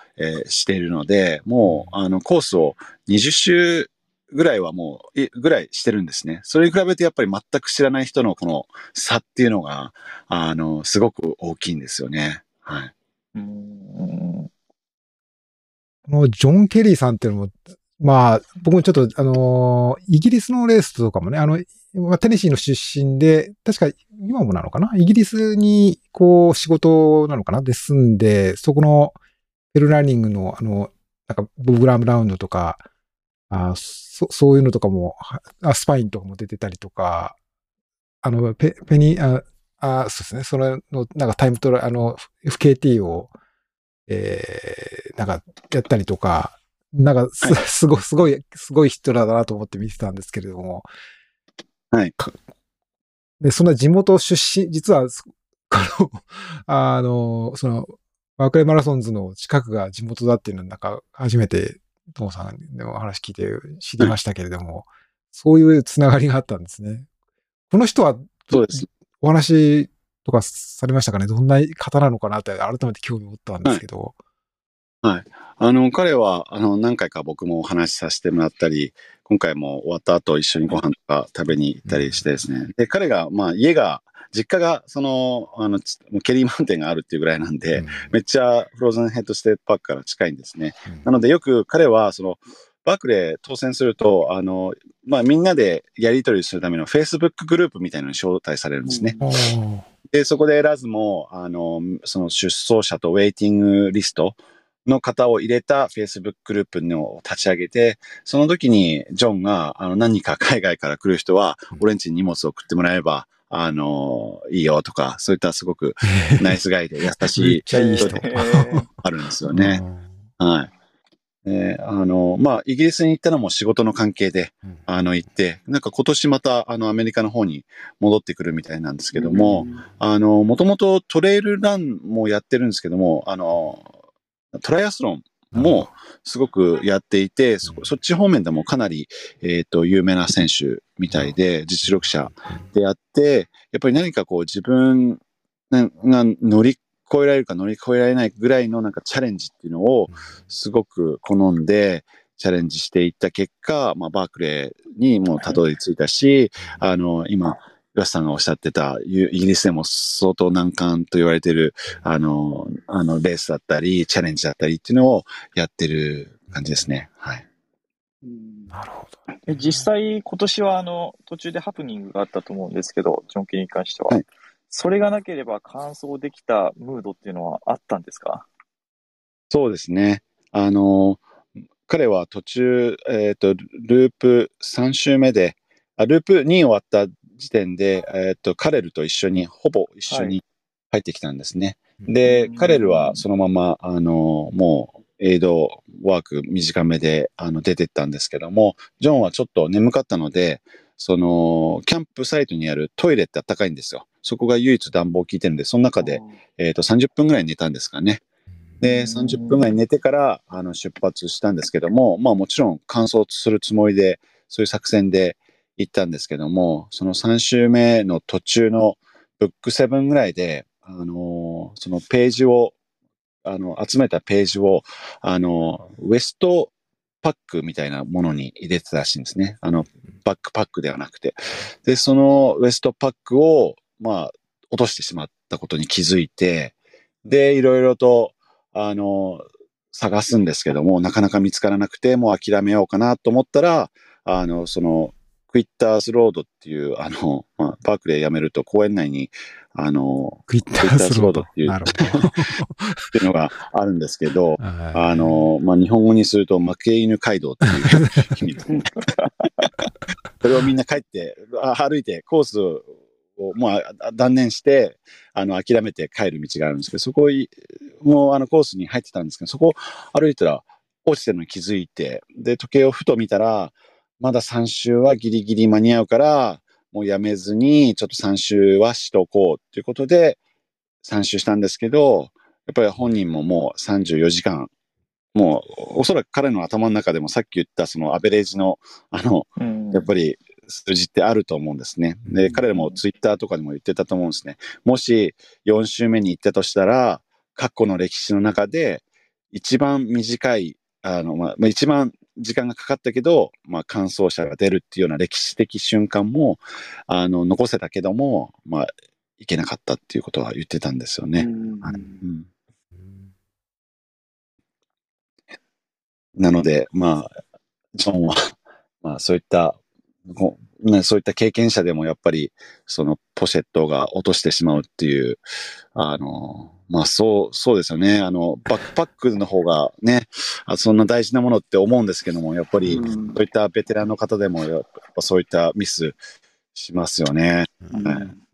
しているので、もうコースを20周ぐらいはもう、してるんですね。それに比べてやっぱり全く知らない人のこの差っていうのが、すごく大きいんですよね。はい。このジョン・ケリーさんっていうのも、まあ、僕もちょっと、イギリスのレースとかもね、テネシーの出身で、確か今もなのかな、イギリスに、こう、仕事なのかなで住んで、そこの、フェルランニングの、なんか、ボブ・グラムラウンドとか、そういうのとかも、スパインとかも出てたりとか、そうですね、それの、なんかタイムトライ、FKT を、なんか、やったりとか、なんかすごい人らだなと思って見てたんですけれども。はい。で、そんな地元出身、実は、その、ワークレイマラソンズの近くが地元だっていうのは、なんか、初めて、トモさんの話聞いて知りましたけれども、そういうつながりがあったんですね。この人は、そうです。お話とかされましたかね？どんな方なのかなって、改めて興味を持ったんですけど。はい。彼は、何回か僕もお話しさせてもらったり、今回も終わった後一緒にご飯とか食べに行ったりしてですね。で、彼が、まあ、実家が、ケリーマウンテンがあるっていうぐらいなんで、めっちゃフローズンヘッドステートパークから近いんですね。なので、よく彼は、バークレー当選すると、まあ、みんなでやり取りするための Facebook グループみたいなのに招待されるんですね。で、そこでラズも、その出走者とウェイティングリスト、の方を入れた Facebook グループを立ち上げて、その時にジョンが、何か海外から来る人は、俺んちに荷物を送ってもらえば、いいよとか、そういったすごくナイスガイで優しい人があるんですよね。はい。まあ、イギリスに行ったのも仕事の関係で、行って、なんか今年また、アメリカの方に戻ってくるみたいなんですけども、もともとトレイルランもやってるんですけども、トライアスロンもすごくやっていて、そっち方面でもかなり、有名な選手みたいで、実力者であって、やっぱり何かこう自分が乗り越えられるか乗り越えられないぐらいのなんかチャレンジっていうのをすごく好んでチャレンジしていった結果、まあバークレーにもたどり着いたし、今、岩瀬さんがおっしゃってた、イギリスでも相当難関と言われてる、レースだったり、チャレンジだったりっていうのをやってる感じですね。はい。なるほど、ね。実際今年は途中でハプニングがあったと思うんですけど、ジョン・ケリーに関しては、はい、それがなければ完走できたムードっていうのはあったんですか？そうですね。彼は途中、ループ3周目で、ループ2終わった時点で、カレルと一緒に、ほぼ一緒に入ってきたんですね。はい、で、カレルはそのまま、もう、エイドワーク短めで出てったんですけども、ジョンはちょっと眠かったので、そのキャンプサイトにあるトイレってあったかいんですよ。そこが唯一暖房効いてるんで、その中で、30分ぐらい寝たんですかね。で、30分ぐらい寝てから出発したんですけども、まあもちろん完走するつもりで、そういう作戦で行ったんですけども、その3周目の途中のブック7ぐらいで、そのページを集めたページを、ウエストパックみたいなものに入れてたらしいんですね。バックパックではなくて。で、そのウエストパックを、まあ、落としてしまったことに気づいて、で、いろいろと、探すんですけども、なかなか見つからなくて、もう諦めようかなと思ったら、その、クイッタースロードっていう、まあ、パークでやめると公園内に、クイッタースロードっていうっていうのがあるんですけど、まあ、日本語にすると負け犬街道っていう意味で。それをみんな帰って、歩いてコースを、まあ、断念して、諦めて帰る道があるんですけど、そこもコースに入ってたんですけど、そこ歩いたら落ちてるのに気づいて、で、時計をふと見たら、まだ3周はギリギリ間に合うから、もうやめずに、ちょっと3周はしとこうということで、3周したんですけど、やっぱり本人ももう34時間、もうおそらく彼の頭の中でもさっき言ったそのアベレージの、やっぱり数字ってあると思うんですね。で、彼らもツイッターとかでも言ってたと思うんですね。もし4周目に行ったとしたら、過去の歴史の中で一番短い、まあ、一番時間がかかったけど、まあ、完走者が出るっていうような歴史的瞬間も、残せたけども、まあ、いけなかったっていうことは言ってたんですよね。うん、なので、まあ、ジョンは、まあ、そういった経験者でもやっぱり、そのポシェットが落としてしまうっていう、まあそうですよね。バックパックの方がね、そんな大事なものって思うんですけども、やっぱり、そういったベテランの方でも、やっぱそういったミスしますよね。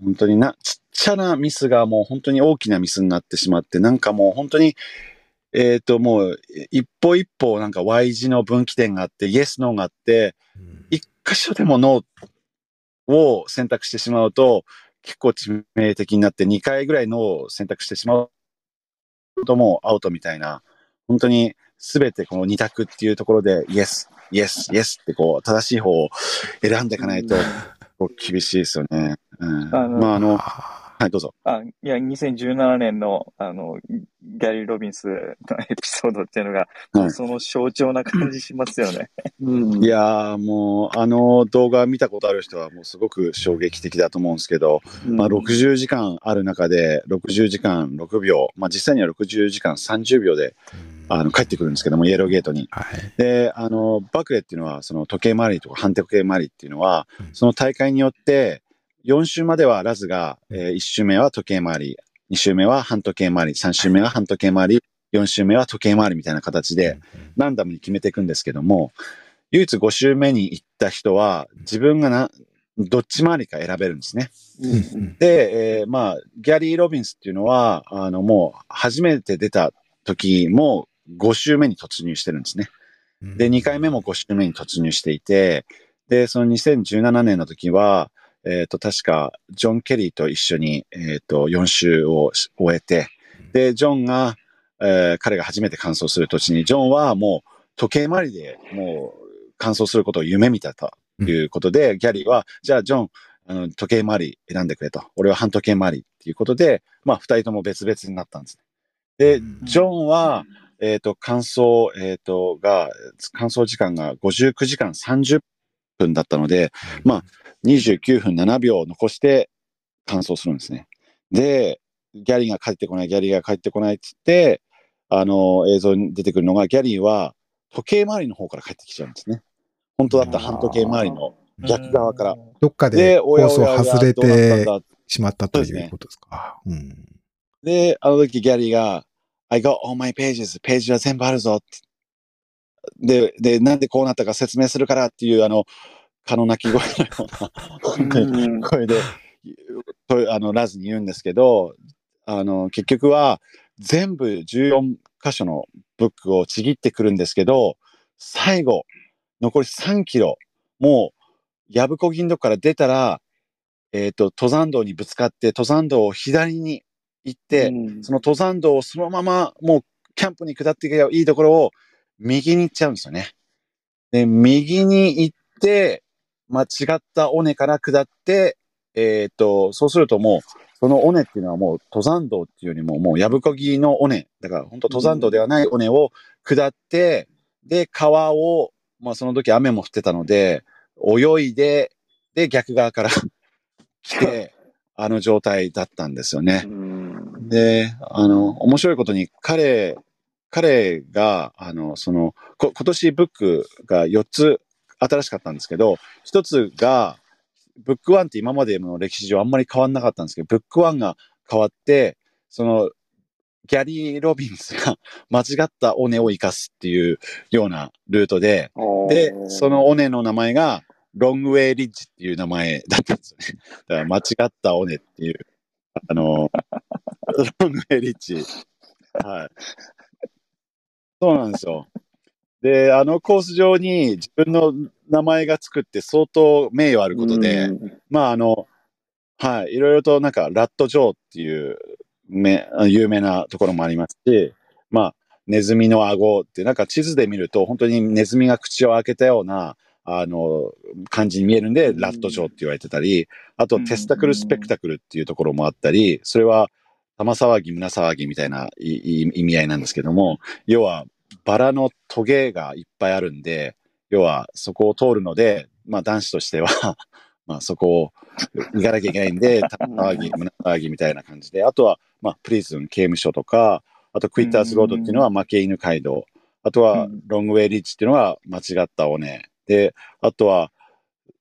本当にちっちゃなミスがもう本当に大きなミスになってしまって、なんかもう本当に、もう一歩一歩なんか Y 字の分岐点があって、イエス、ノーがあって、一箇所でもノーを選択してしまうと、結構致命的になって2回ぐらいのを選択してしまうともうアウトみたいな、本当に全てこの2択っていうところでイエス、イエス、イエスってこう正しい方を選んでいかないと厳しいですよね。うん、まあはい、どうぞ。いや、2017年の、ギャリー・ロビンスのエピソードっていうのが、はい、その象徴な感じしますよね。うん、いやー、もう、動画見たことある人は、もうすごく衝撃的だと思うんですけど、まあ、60時間ある中で、60時間6秒、まあ、実際には60時間30秒で、帰ってくるんですけども、イエローゲートに。はい、で、バクレっていうのは、その時計回りとか反時計回りっていうのは、その大会によって、4周まではラズが、1周目は時計回り、2周目は反時計回り、3周目は反時計回り、4周目は時計回りみたいな形で、ランダムに決めていくんですけども、唯一5周目に行った人は、自分がどっち回りか選べるんですね。で、まあ、ギャリー・ロビンスっていうのは、もう、初めて出た時も5周目に突入してるんですね。で、2回目も5周目に突入していて、で、その2017年の時は、確か、ジョン・ケリーと一緒に、4周を終えて、で、ジョンが、彼が初めて完走する時に、ジョンはもう、時計回りでもう、完走することを夢見たということで、ギャリーは、じゃあ、ジョン、時計回り選んでくれと。俺は反時計回りっていうことで、まあ、二人とも別々になったんですね。で、ジョンは、完走時間が59時間30分だったので、まあ、29分7秒残して完走するんですね。で、ギャリーが帰ってこないって言って、映像に出てくるのが、ギャリーは時計回りの方から帰ってきちゃうんですね。本当だった反時計回りの逆側から。どっかでコースを外れてしまったということですか。で、あの時ギャリーが、I got all my pages、ページは全部あるぞって。で、なんでこうなったか説明するからっていう、蚊の鳴き声のような声で、ラズに言うんですけど、結局は全部14箇所のブックをちぎってくるんですけど、最後、残り3キロ、もう、やぶこぎんどから出たら、登山道にぶつかって、登山道を左に行って、その登山道をそのまま、もう、キャンプに下っていけばいいところを、右に行っちゃうんですよね。で、右に行って、間違った尾根から下って、そうするともう、その尾根っていうのはもう登山道っていうよりも、もうやぶこぎの尾根。だから本当登山道ではない尾根を下って、で、川を、まあその時雨も降ってたので、泳いで、で、逆側から来て、あの状態だったんですよね。で、面白いことに彼が、今年ブックが4つ新しかったんですけど、1つが、ブック1って今までの歴史上あんまり変わんなかったんですけど、ブック1が変わって、ギャリー・ロビンスが間違った尾根を生かすっていうようなルートで、で、その尾根の名前がロングウェイ・リッジっていう名前だったんですよね。だから間違った尾根っていう、ロングウェイ・リッジ。はい。そうなんですよ。で、あのコース上に自分の名前がつくって相当名誉あることで、まあはい、いろいろとなんか、ラット・ジョーっていう有名なところもありますし、まあ、ネズミの顎ってなんか地図で見ると本当にネズミが口を開けたような、感じに見えるんで、ラット・ジョーって言われてたり、あと、テスタクル・スペクタクルっていうところもあったり、それは玉騒ぎ、胸騒ぎみたいな意味合いなんですけども、要は、バラのトゲがいっぱいあるんで、要はそこを通るので、まあ男子としては、まあそこを行かなきゃいけないんで、玉騒ぎ、胸騒ぎみたいな感じで、あとは、まあプリズン、刑務所とか、あとクイッターズロードっていうのは負け犬街道、あとはロングウェイリッチっていうのは間違った尾根、で、あとは、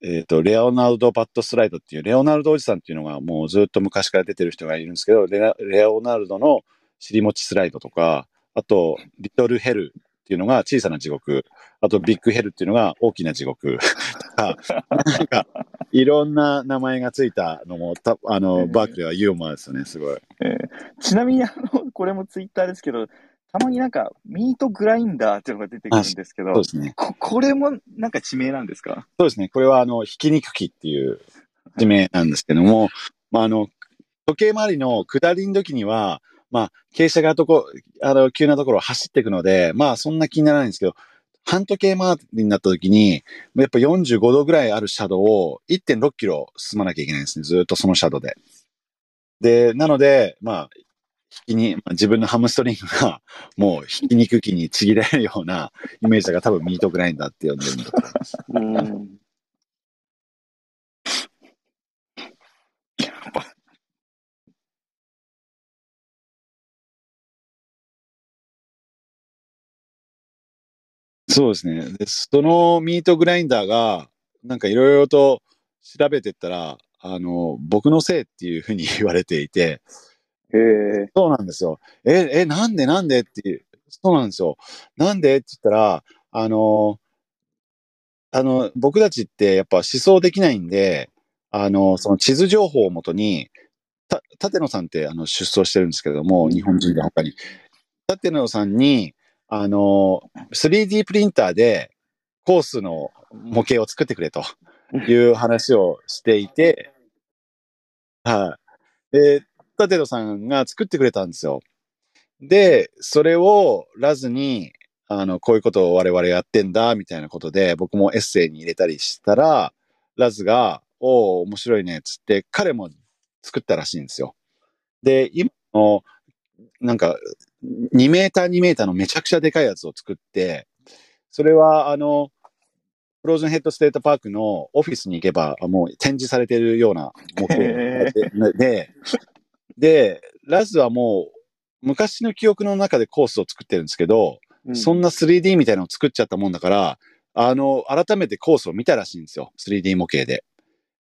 レオナルド・バッドスライドっていう、レオナルドおじさんっていうのがもうずっと昔から出てる人がいるんですけど、レオナルドの尻餅スライドとか、あと、リトルヘルっていうのが小さな地獄。あと、ビッグヘルっていうのが大きな地獄。なんか、いろんな名前がついたのも、バークレーはユーモアですよね、すごい。ちなみに、これもツイッターですけど、たまになんか、ミートグラインダーっていうのが出てくるんですけど、そうですね。これもなんか地名なんですか？そうですね。これは、ひき肉機っていう地名なんですけども、まあ、時計回りの下りの時には、まあ、傾斜が急なところを走っていくので、まあ、そんな気にならないんですけど、半時計回りになった時に、やっぱ45度ぐらいあるシャドウを 1.6 キロ進まなきゃいけないんですね。ずっとそのシャドウで。で、なので、まあ、自分のハムストリングが、もう、ひき肉機にちぎられるようなイメージだから、多分ミートグラインダーって呼んでるんだと思います。そうですね。で、そのミートグラインダーが、なんかいろいろと調べてったら、僕のせいっていうふうに言われていて、そうなんですよ。なんでっていう、そうなんですよ。なんでって言ったら、僕たちってやっぱ思想できないんで、その地図情報をもとに、舘野さんって出走してるんですけども、日本人で他に。舘野さんに、3D プリンターでコースの模型を作ってくれという話をしていて、はい。で、舘野さんが作ってくれたんですよ。で、それをラズに、こういうことを我々やってんだ、みたいなことで、僕もエッセイに入れたりしたら、ラズが、おお、面白いね、つって、彼も作ったらしいんですよ。で、今の、なんか、2メーター2メーターのめちゃくちゃでかいやつを作って、それはフローズンヘッドステートパークのオフィスに行けばもう展示されてるような模型で、ラズはもう昔の記憶の中でコースを作ってるんですけど、そんな 3D みたいなのを作っちゃったもんだから、改めてコースを見たらしいんですよ。3D 模型で。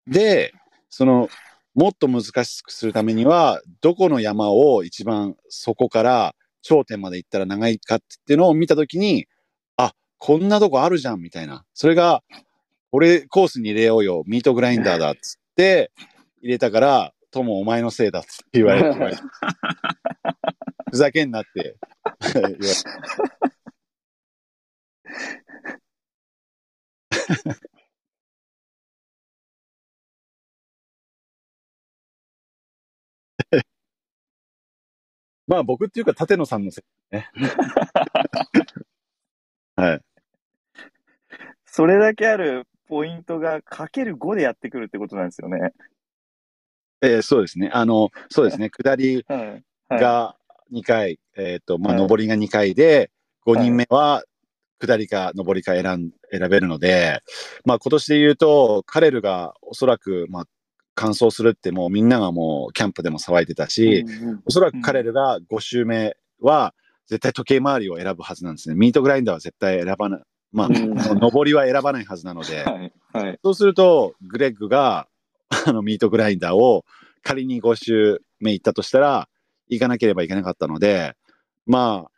で、その、もっと難しくするためには、どこの山を一番そこから頂点まで行ったら長いかっていうのを見たときに、あ、こんなとこあるじゃん、みたいな。それが、俺、コースに入れようよ、ミートグラインダーだ、っつって、入れたから、ともお前のせいだ、って言われて。ふざけんなって言われて。まあ僕っていうか舘野さんのせいね。はい。それだけあるポイントがかける5でやってくるってことなんですよね。そうですね。そうですね。下りが2回、上りが2回で、5人目は下りか上りか選べるので、まあ今年で言うと、カレルがおそらく、まあ、完走するってもうみんながもうキャンプでも騒いでたし、おそらくカレルが5周目は絶対時計回りを選ぶはずなんですね。ミートグラインダーは絶対選ばない。まあ、上りは選ばないはずなので、はいはい、そうすると、グレッグがミートグラインダーを仮に5周目行ったとしたら、行かなければいけなかったので、まあ、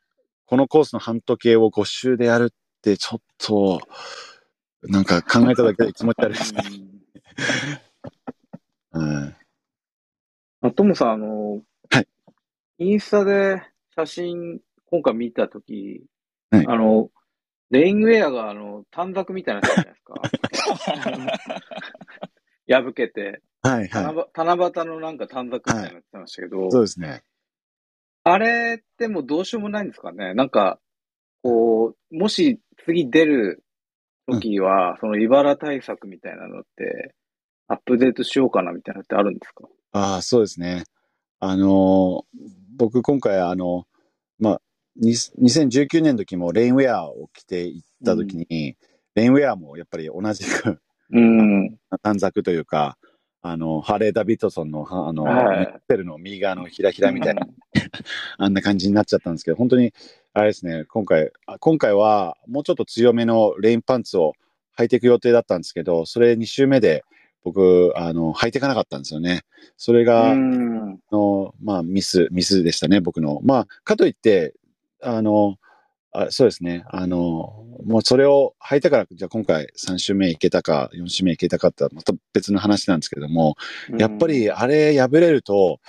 このコースの半時計を5周でやるってちょっと、なんか考えただけで気持ち悪いですね。トモさん、はい、インスタで写真、今回見たとき、はい、レインウェアが短冊みたいなやつじゃないですか。破けて、はいはい、七夕のなんか短冊みたいなやつなんでしたけど、はい、そうですね。あれってもうどうしようもないんですかね。なんか、こう、もし次出るときは、その茨対策みたいなのって、アップデートしようかなみたいなのってあるんですか？ああ、そうですね。僕今回まあ、2019年の時もレインウェアを着ていった時に、レインウェアもやっぱり同じく、短冊というか、ハーレー・ダビッドソンの、メッテルの右側のひらひらみたいな、あんな感じになっちゃったんですけど、本当に、あれですね、今回はもうちょっと強めのレインパンツを履いていく予定だったんですけど、それ2周目で、僕、履いていかなかったんですよね。それが、まあ、ミスでしたね、僕の。まあ、かといって、そうですね、もうそれを履いたから、じゃあ今回3周目いけたか、4周目いけたかって、また別の話なんですけども、やっぱりあれ破れると、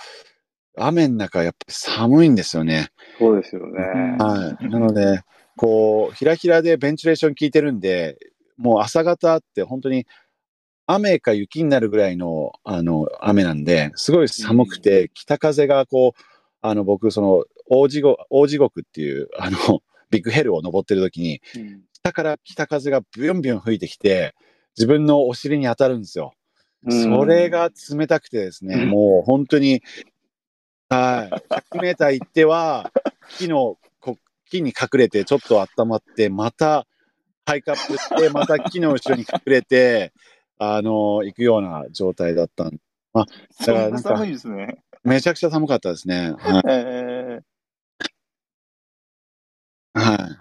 雨の中、やっぱり寒いんですよね。そうですよね。はい。なので、こう、ひらひらでベンチュレーション効いてるんで、もう朝方って本当に、雨か雪になるぐらいの、雨なんで、すごい寒くて、北風がこう、僕、その、大地獄っていう、ビッグヘルを登ってる時に、下から北風がビュンビュン吹いてきて、自分のお尻に当たるんですよ。それが冷たくてですね、もう本当に、100メーター行っては、木に隠れて、ちょっと温まって、また、ハイカップして、また木の後ろに隠れて、行くような状態だったんで。まあ、だからなんか、寒いですね。めちゃくちゃ寒かったですね。はい。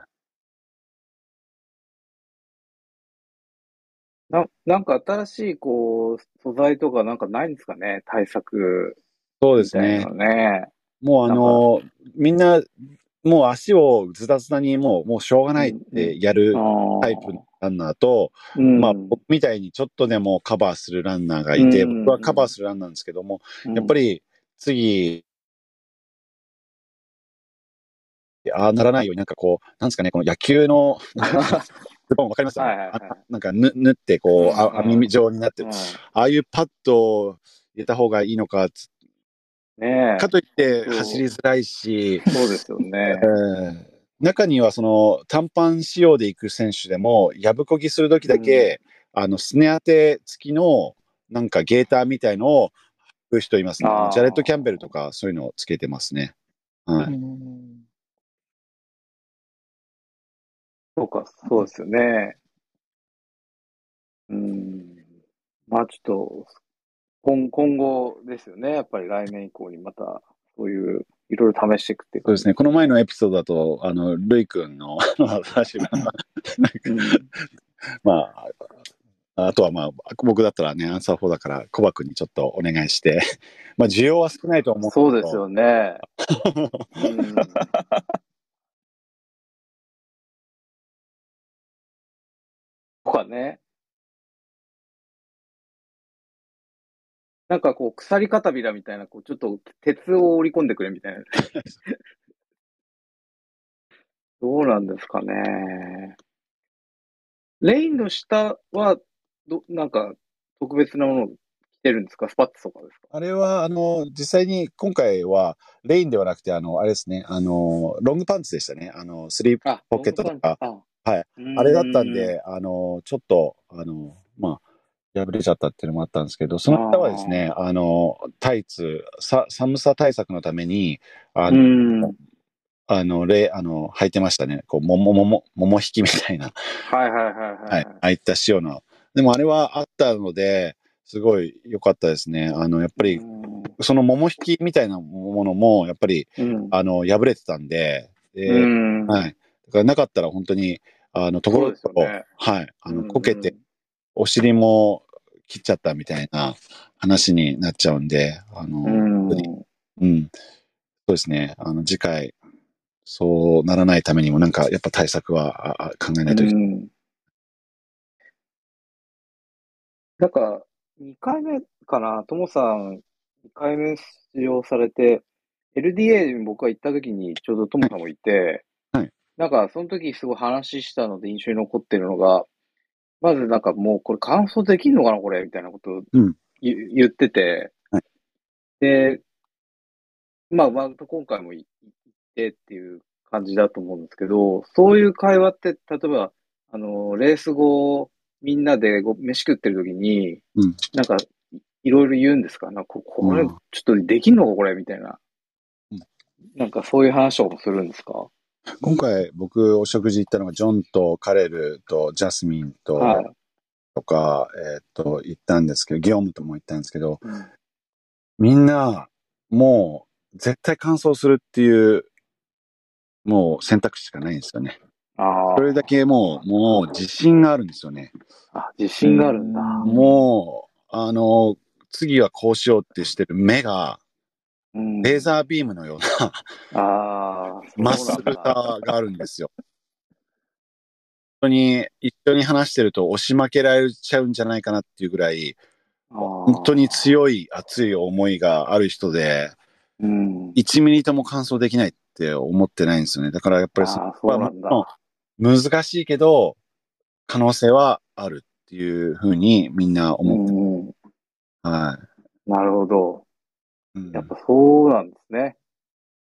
なんか新しい、こう、素材とかなんかないんですかね、対策。そうですね。もうみんな、もう足をズタズタにもうしょうがないってやるタイプのランナーと、まあ僕みたいにちょっとでもカバーするランナーがいて、僕はカバーするランナーなんですけども、やっぱり次、ああならないように、なんかこう、なんですかね、この野球の、ズボンわかります？なんか縫って、こう、網状になって、ああいうパッドを入れた方がいいのか、かといって走りづらいし、そうですよね。中にはその短パン仕様で行く選手でも、やぶこぎするときだけ、すね当て付きのなんかゲーターみたいのを履く人いますね。ジャレット・キャンベルとかそういうのをつけてますね。そうか、そうですよね。まあちょっと、今後ですよね。やっぱり来年以降にまた、そういう、いろいろ試していくっていう。そうですね。この前のエピソードだと、ルイ君の話が、まあ、あとはまあ、僕だったらね、アンサー4だから、コバ君にちょっとお願いして、まあ、需要は少ないと思う。そうですよね。うんとかね。なんかこう、鎖片びらみたいな、こう、ちょっと鉄を織り込んでくれみたいな。どうなんですかね。レインの下は、なんか、特別なものを着てるんですか？スパッツとかですか？あれは、実際に今回は、レインではなくて、あれですね、ロングパンツでしたね。スリーポケットとか。はい。あれだったんで、ちょっと、まあ、破れちゃったっていうのもあったんですけど、その方はですね、タイツ、寒さ対策のために、履いてましたね。こう、もも引きみたいな。はいはいはいはい。ああいった仕様の。でもあれはあったので、すごい良かったですね。やっぱり、そのもも引きみたいなものも、やっぱり、破れてたんで、はい。だからなかったら本当に、ところどころ、はい、こけて、お尻も切っちゃったみたいな話になっちゃうんで、本当に、そうですね、次回、そうならないためにも、なんか、やっぱ対策は考えないといけない。なんか、2回目かな、ともさん、2回目出場されて、LDA に僕が行った時に、ちょうどともさんもいて、はい、なんか、その時すごい話したので印象に残ってるのが、まずなんかもうこれ完走できんのかなこれみたいなことを言ってて、はい、で、まあ今回も行ってっていう感じだと思うんですけど、そういう会話って、例えば、レース後、みんなで飯食ってる時に、なんかいろいろ言うんですか？なんかこれちょっとできんのかこれみたいな。なんかそういう話をするんですか？今回僕お食事行ったのがジョンとカレルとジャスミンと、はい、とか、行ったんですけど、ギオムとも行ったんですけど、みんなもう絶対完走するっていう、もう選択肢しかないんですよね。それだけもう自信があるんですよね。自信があるんだ。もう、次はこうしようってしてる目が、レーザービームのようなマッスルがあるんですよ。本当に一緒に話してると押し負けられちゃうんじゃないかなっていうぐらい、本当に強い熱い思いがある人で、1ミリとも完走できないって思ってないんですよね。だからやっぱりそこは難しいけど可能性はあるっていうふうにみんな思ってる。はい。なるほど。やっぱそうなんですね。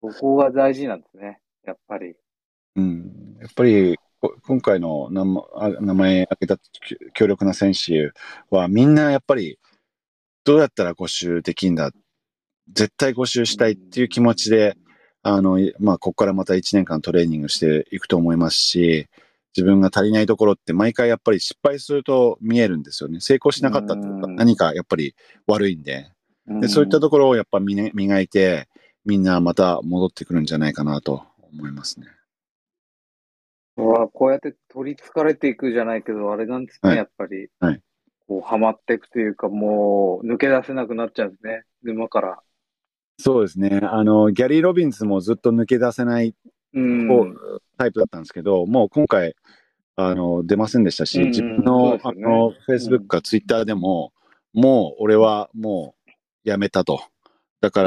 ここが大事なんですね。やっぱり。やっぱり、今回の名前挙げた強力な選手は、みんなやっぱり、どうやったら5周できんだ。絶対5周したいっていう気持ちで、まあ、ここからまた1年間トレーニングしていくと思いますし、自分が足りないところって毎回やっぱり失敗すると見えるんですよね。成功しなかったってことは何かやっぱり悪いんで。でそういったところをやっぱ磨いて、みんなまた戻ってくるんじゃないかなと思いますね。こうやって取りつかれていくじゃないけど、あれなんですね、はい、やっぱり。はい。こう、はまっていくというか、もう、抜け出せなくなっちゃうんですね、沼から。そうですね。ギャリー・ロビンズもずっと抜け出せないタイプだったんですけど、もう今回、出ませんでしたし、自分の、Facebook か Twitter でも、もう、俺はもう、やめたと。だか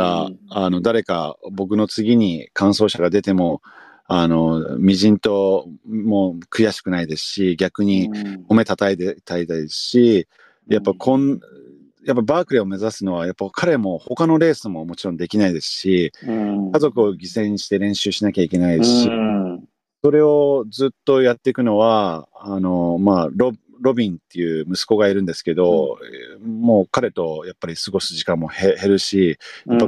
ら、誰か僕の次に完走者が出ても、みじんともう悔しくないですし、逆に褒めたたいてたいですし、やっぱバークレーを目指すのは、やっぱ彼も他のレースももちろんできないですし、家族を犠牲にして練習しなきゃいけないですし、それをずっとやっていくのは、まあ、ロビンっていう息子がいるんですけど、もう彼とやっぱり過ごす時間も減るし、やっぱ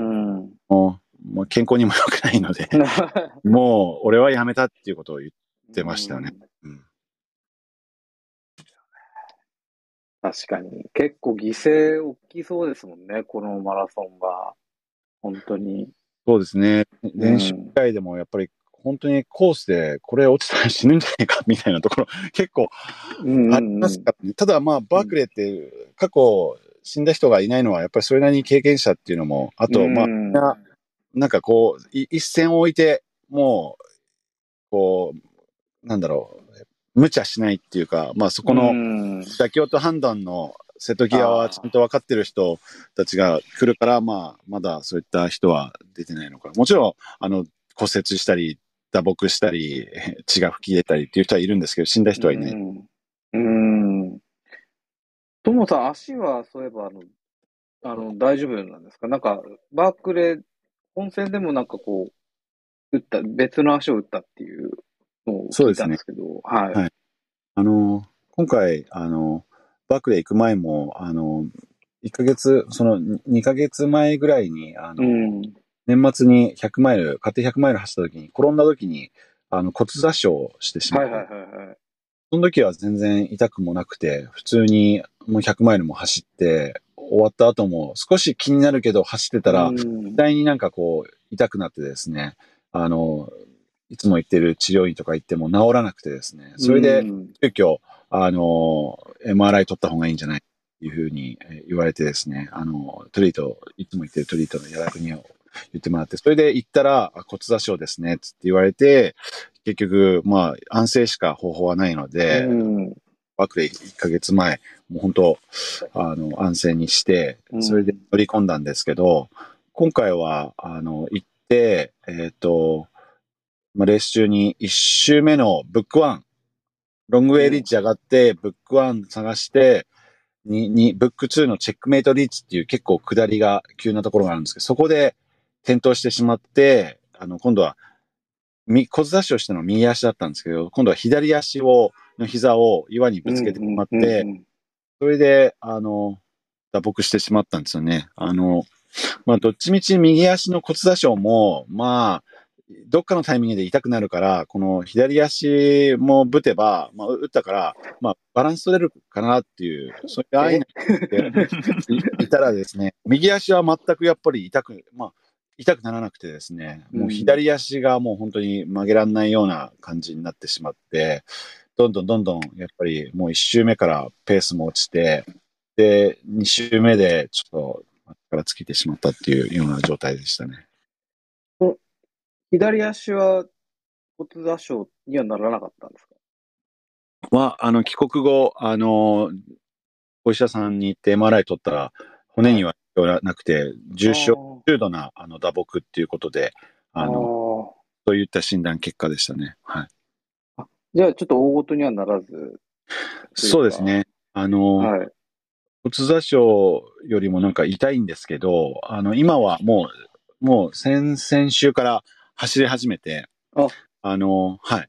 もう健康にも良くないので、もう俺はやめたっていうことを言ってましたよね。確かに。結構犠牲大きそうですもんね、このマラソンが。本当に。そうですね。練習機会でもやっぱり本当にコースでこれ落ちたら死ぬんじゃないかみたいなところ結構ありますからね。うんうんうん、ただまあバークレーって過去死んだ人がいないのはやっぱりそれなりに経験者っていうのも、あとまあみんななんかこう一線を置いてもうこうなんだろう無茶しないっていうか、まあそこの妥協と判断の瀬戸際はちゃんと分かってる人たちが来るから、まあ、まだそういった人は出てないのかな。もちろん、骨折したり、打撲したり、血が吹き出たりっていう人はいるんですけど、死んだ人はいない。トモさん、足はそういえば大丈夫なんですか？なんか、バークレー、本戦でもなんかこう、打った、別の足を打ったっていうのを聞いたんですけど、ね、はい、はい。今回、バークレー行く前も、1ヶ月、その2ヶ月前ぐらいに、うん、年末に100マイル、家庭100マイル走った時に、転んだ時に、骨挫傷してしまって、はいはいはい、その時は全然痛くもなくて、普通にもう100マイルも走って、終わった後も少し気になるけど走ってたら、次第になんかこう、痛くなってですね、いつも行ってる治療院とか行っても治らなくてですね、それで、急遽、MRI 取った方がいいんじゃないっていうふうに言われてですね、トリート、いつも言ってるトリートの矢田君に言ってもらって、それで行ったら骨挫傷ですね、つって言われて、結局、まあ、安静しか方法はないので、バークレー1ヶ月前、もう本当、安静にして、それで乗り込んだんですけど、今回は、行って、まあ、レース中に1周目のブックワン、ロングウェイリッチ上がって、ブックワン探して、ブック2のチェックメイトリッチっていう結構下りが急なところがあるんですけど、そこで転倒してしまって、今度は、骨出しをしたのは右足だったんですけど、今度は左足の膝を岩にぶつけてしまって、それで、打撲してしまったんですよね。まあ、どっちみち右足の骨出しも、まあ、どっかのタイミングで痛くなるから、この左足もぶてば、まあ、打ったから、まあ、バランス取れるかなっていう、そういう安易な人っていたらですね、右足は全くやっぱり痛くならなくてですね、もう左足がもう本当に曲げられないような感じになってしまって、どんどんやっぱりもう1周目からペースも落ちて、で、2周目でちょっと力尽きてしまったっていうような状態でしたね。左足は骨挫傷にはならなかったんですか？まあ、帰国後、お医者さんに行って MRI 取ったら、骨にはなくて、重度な打撲っていうことで、そういった診断結果でしたね。はい。じゃあ、ちょっと大ごとにはならず。そうですね。はい、骨挫傷よりもなんか痛いんですけど、今はもう先週から、走り始めて、はい。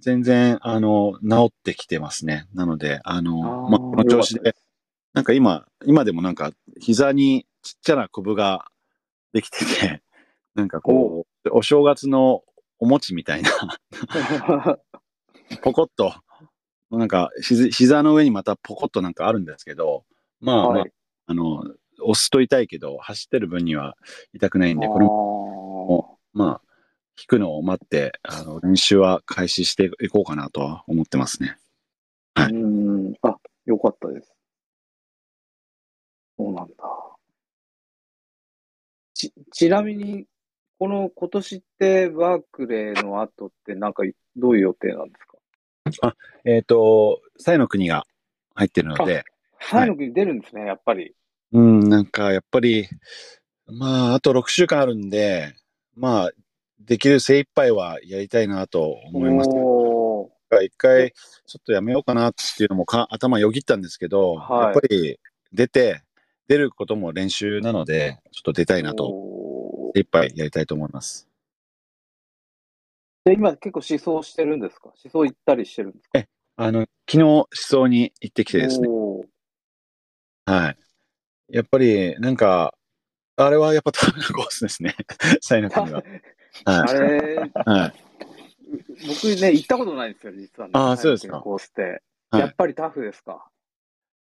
全然、治ってきてますね。なので、まあ、この調子で、なんか今でもなんか、膝にちっちゃなコブができてて、なんかこう、お正月のお餅みたいな、ポコッと、なんか、膝の上にまたポコッとなんかあるんですけど、まあ、はい、押すと痛いけど、走ってる分には痛くないんで、これも、まあ、引くのを待って、練習は開始していこうかなとは思ってますね。はい。あ、よかったです。そうなんだ。ちなみに、今年ってバークレーの後ってなんかどういう予定なんですか？あ、サイの国が入ってるので。サイの国出るんですね、はい、やっぱり。なんかやっぱり、まあ、あと6週間あるんで、まあ、できる精一杯はやりたいなと思います。一回、ちょっとやめようかなっていうのも頭よぎったんですけど、はい、やっぱり出ることも練習なので、ちょっと出たいなと、精一杯やりたいと思います。で、今結構試走してるんですか？試走行ったりしてるんですか？昨日試走に行ってきてですね。はい。やっぱり、なんか、あれはやっぱタフなコースですね。サイの国は。はい、あれ、はい、僕ね、行ったことないんですよ、実はね。ああ、そうですか。コースって。やっぱりタフですか？は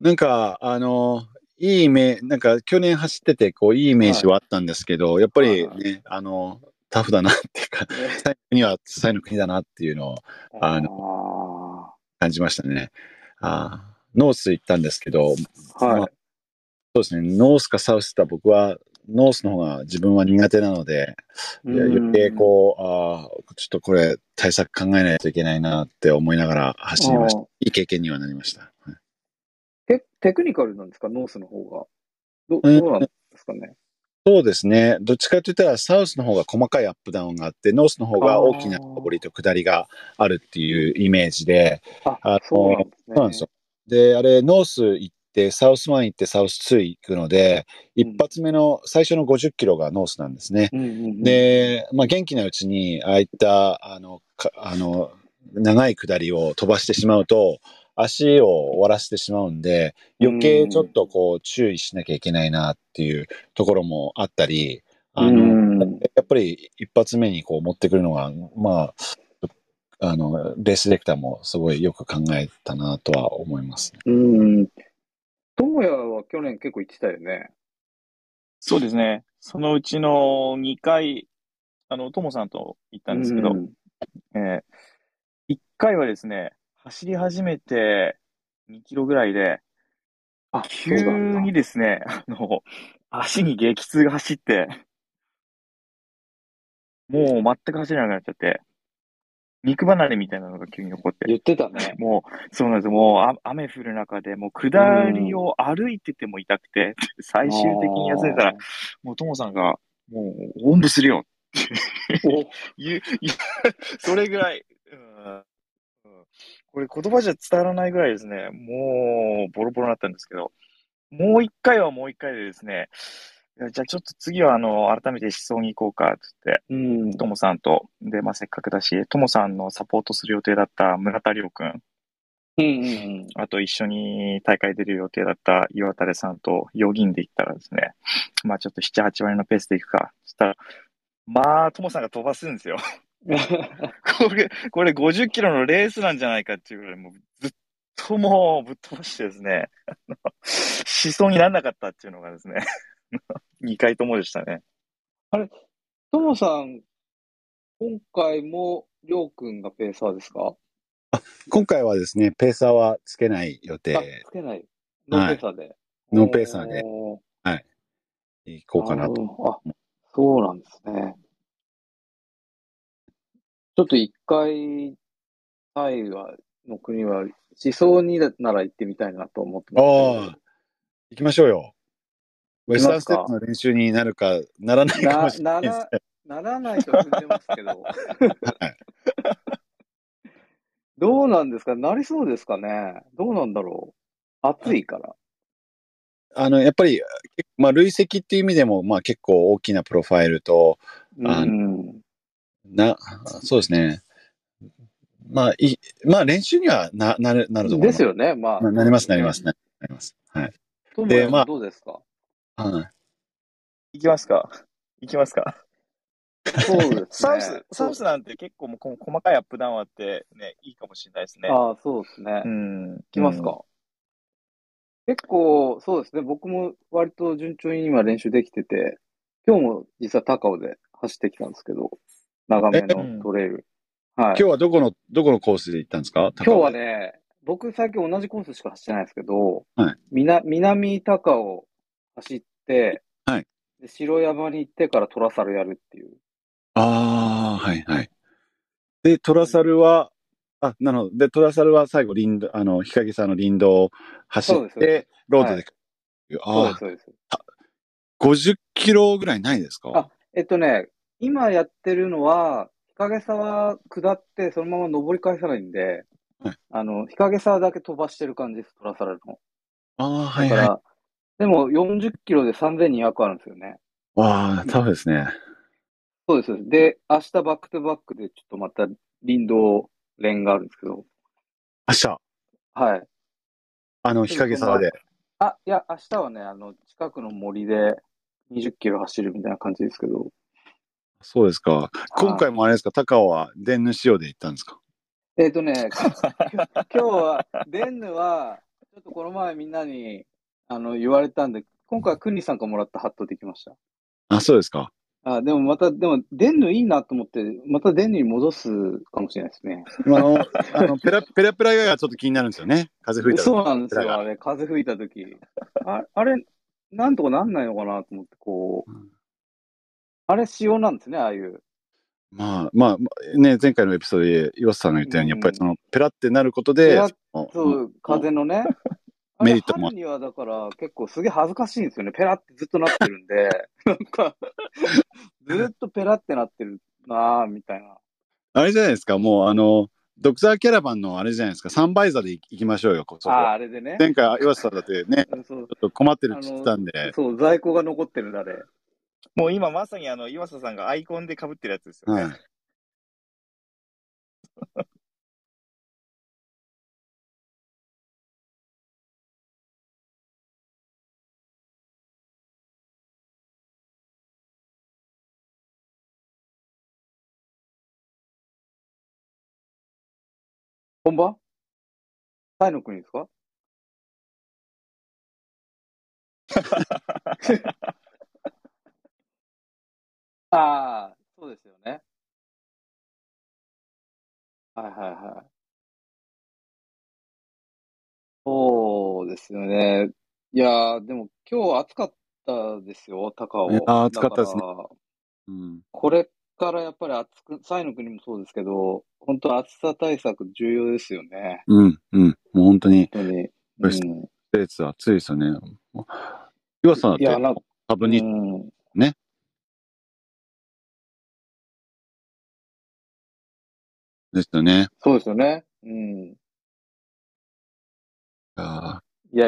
い、なんか、なんか去年走ってて、こう、いいイメージはあったんですけど、はい、やっぱりね、タフだなっていうか、最後には支えの国だなっていうのを感じましたね。ノース行ったんですけど、はい、そうですね、ノースかサウスか、僕はノースの方が自分は苦手なので、余計こう、ちょっとこれ対策考えないといけないなって思いながら走りました。いい経験にはなりました。はい、テクニカルなんですか、ノースの方が。どうなんですかね。そうですね。どっちかといったら、サウスの方が細かいアップダウンがあって、ノースの方が大きな上りと下りがあるっていうイメージで、そうなんですよ。で、あれ、ノース行って、サウス1行って、サウス2行くので、一発目の最初の50キロがノースなんですね。で、まあ、元気なうちに、ああいった長い下りを飛ばしてしまうと、足を終わらせてしまうんで、余計ちょっとこう注意しなきゃいけないなっていうところもあったり、やっぱり一発目にこう持ってくるのが、まあ、レースディレクターもすごいよく考えたなとは思いますね。智也は去年結構行ってたよね。そうですね。そのうちの2回、智さんと行ったんですけど、1回はですね、走り始めて2キロぐらいで、急にですね、足に激痛が走って、もう全く走れなくなっちゃって、肉離れみたいなのが急に起こって。言ってたね。もう、そうなんです。もう、雨降る中で、もう下りを歩いてても痛くて、最終的に痩せたら、もうトモさんが、もう、おんぶするよそれぐらい。これ言葉じゃ伝わらないぐらいですね、もうボロボロになったんですけど、もう一回はもう一回でですね、じゃあちょっと次は改めて思想に行こうかって言って、トモさんと、で、まあ、せっかくだし、トモさんのサポートする予定だった村田亮君、あと一緒に大会出る予定だった岩垂さんと4人で行ったらですね、まあちょっと7、8割のペースで行くか、そしたら、まあ、トモさんが飛ばすんですよ。これ50キロのレースなんじゃないかっていうぐらい、もうずっともうぶっ飛ばしてですね、しそうにならなかったっていうのがですね、2回ともでしたね。あれ、トモさん、今回もりょうくんがペーサーですか？今回はですね、ペーサーはつけない予定。つけない。ノーペーサーで。はい、ノーペーサーで、はい、行こうかなと。そうなんですね。ちょっと一回、最後の国は、思想になら行ってみたいなと思ってます。行きましょうよ。ウェスタンステップの練習になるか、ならないかもしれないですね。ならないとは言ってますけど。はい、どうなんですか？なりそうですかね？どうなんだろう？暑いから。やっぱり、まあ、累積っていう意味でも、まあ、結構大きなプロファイルと、そうですね。まあ、まあ、練習にはなると思います。ですよね。まあ。なります。はい。トモヤさんどうですか？行きますか。そうですね。サウスなんて結構もう細かいアップダウンあってね、いいかもしれないですね。そうですね。行きますか。結構、そうですね。僕も割と順調に今練習できてて、今日も実は高尾で走ってきたんですけど、長めのトレイル。今日はどこのコースで行ったんですか？今日はね、僕最近同じコースしか走ってないんですけど、南高を走って、で白山に行ってからトラサルやるっていう。で、トラサルは、トラサルは最後、日陰さんの林道を走って、ロードで。そうです。50キロぐらいないですか？今やってるのは、日陰沢下って、そのまま登り返さないんで、日陰沢だけ飛ばしてる感じです、トラサルの。でも、40キロで3200あるんですよね。多分ですね。そうです。で、明日バックトゥバックで、ちょっとまた林道連があるんですけど。明日？はい。日陰沢で。いや、明日はね、近くの森で20キロ走るみたいな感じですけど。そうですか。今回もあれですか、高尾はデンヌ仕様で行ったんですか？今日は、デンヌは、ちょっとこの前みんなに言われたんで、今回はクンリさんからもらったハットで行きました。そうですか。あ、でもまた、でも、出んのいいなと思って、また出んのに戻すかもしれないですね。ペラペラがちょっと気になるんですよね。風吹いた時。そうなんですよ、あれ、風吹いた時。あれ、なんとかなんないのかなと思って、こう。うん、あれ、仕様なんですね、ああいう。まあ、ね、前回のエピソードで岩瀬さんが言ったように、やっぱりその、ペラってなることで、そう、風のね、メリットも。春にはだから結構すげえ恥ずかしいんですよね。ペラってずっとなってるんで、なんか、ずっとペラってなってるなぁ、みたいな。あれじゃないですか、もうドクターキャラバンのあれじゃないですか、サンバイザーで行きましょうよ、こそこ。あれでね。前回、岩瀬さんだってね、ちょっと困ってるって言ってたんで。そう、在庫が残ってるんだ、ね、もう今まさに岩瀬さんがアイコンで被ってるやつですよね。はい本場？タイの国ですか？ああ、そうですよね。はいはいはい。そうですよね。いやー、でも今日暑かったですよ、高尾。ああ、暑かったですね。うん、これからやっぱりサイの国もそうですけど、本当暑さ対策重要ですよね。うんうん。もう本当に。うん、暑いですよね。岩さんだってハブに、うん、ね。ですよね。そうですよね。うん。ああ。いや。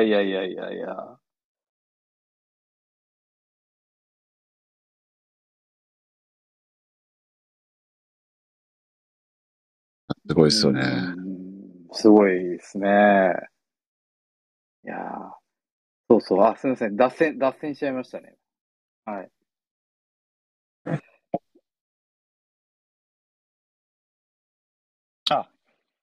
すごいですよね。すごいですね。いやそうそう、あ、すみません。脱線しちゃいましたね。はい。あ、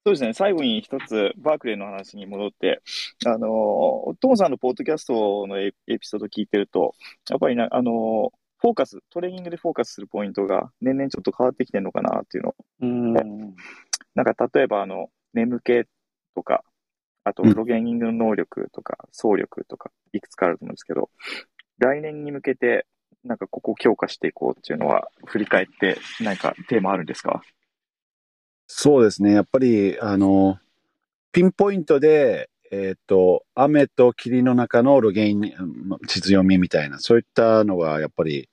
そうですね。最後に一つ、バークレーの話に戻って、トモさんのポッドキャストのエピソード聞いてると、やっぱりな、フォーカス、トレーニングでフォーカスするポイントが年々ちょっと変わってきてるのかなっていうのを。なんか例えば眠気とか、あとプログラミングの能力とか、走力とか、いくつかあると思うんですけど、来年に向けて、なんかここを強化していこうっていうのは、振り返って、なんかテーマあるんですか？そうですね。やっぱり、ピンポイントで、雨と霧の中のロゲイン、地図読みみたいな、そういったのがやっぱり、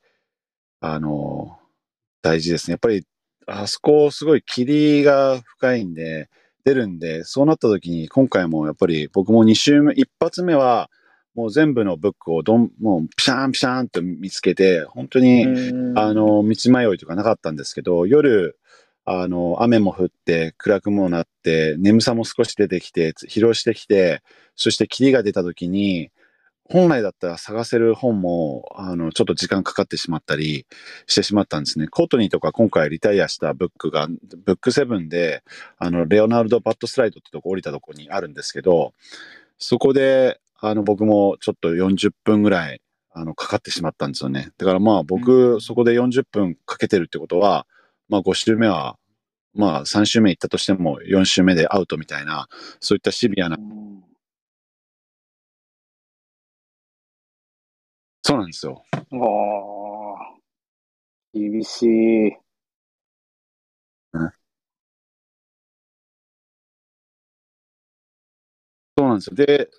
大事ですね。やっぱり、あそこすごい霧が深いんで、出るんで、そうなった時に今回もやっぱり僕も2周目、一発目はもう全部のブックをもうピシャンピシャンと見つけて、本当に、道迷いとかなかったんですけど、夜、雨も降って、暗くもなって、眠さも少し出てきて、疲労してきて、そして霧が出た時に、本来だったら探せる本も、ちょっと時間かかってしまったりしてしまったんですね。コートニーとか今回リタイアしたブックが、ブック7で、レオナルド・バットスライドってとこ降りたとこにあるんですけど、そこで、僕もちょっと40分ぐらい、かかってしまったんですよね。だからまあ僕、そこで40分かけてるってことは、まあ5周目は、まあ3周目行ったとしても4周目でアウトみたいな、そういったシビアな、そうなんですよ。厳しい。そうなんですよ。で、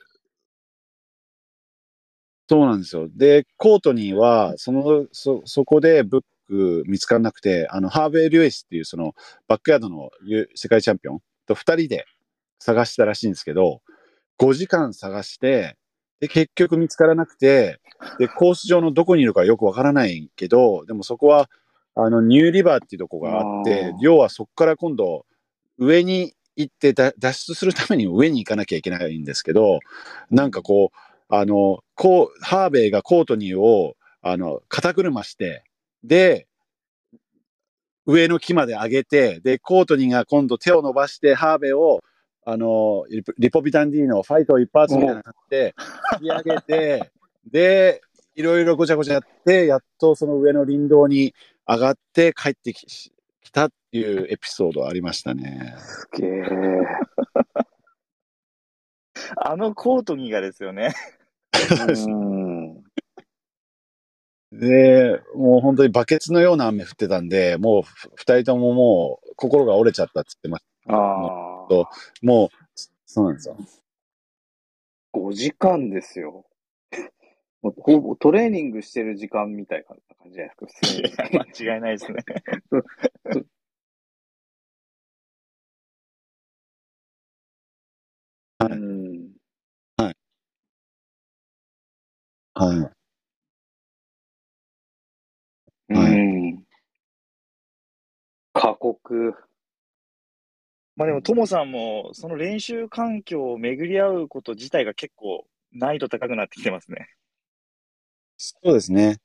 そうなんですよ。で、コートニーは、そこでブック見つからなくて、ハーベイ・リュイスっていうそのバックヤードの世界チャンピオンと2人で探したらしいんですけど、5時間探して、で、結局見つからなくて、で、コース上のどこにいるかよくわからないけど、でもそこは、ニューリバーっていうとこがあって、要はそこから今度、上に行って脱出するために上に行かなきゃいけないんですけど、なんかこう、ハーベイがコートニーを、肩車して、で、上の木まで上げて、で、コートニーが今度手を伸ばして、ハーベイを、リポビタンディのファイトを一発みたいな感じで引き上げて、で、いろいろごちゃごちゃやって、やっとその上の林道に上がって帰ってきたっていうエピソードありましたね。すげえ。あのコートギがですよね。で、もう本当にバケツのような雨降ってたんで、もう2人とももう心が折れちゃったって言ってました。ああ。もう、そうなんですよ。5時間ですよ。もうほぼトレーニングしてる時間みたいな感じじゃないですか。間違いないですね。うん。はい。はい。うん、過酷。まあでもトモさんもその練習環境を巡り合うこと自体が結構難易度高くなってきてますね。そうですね。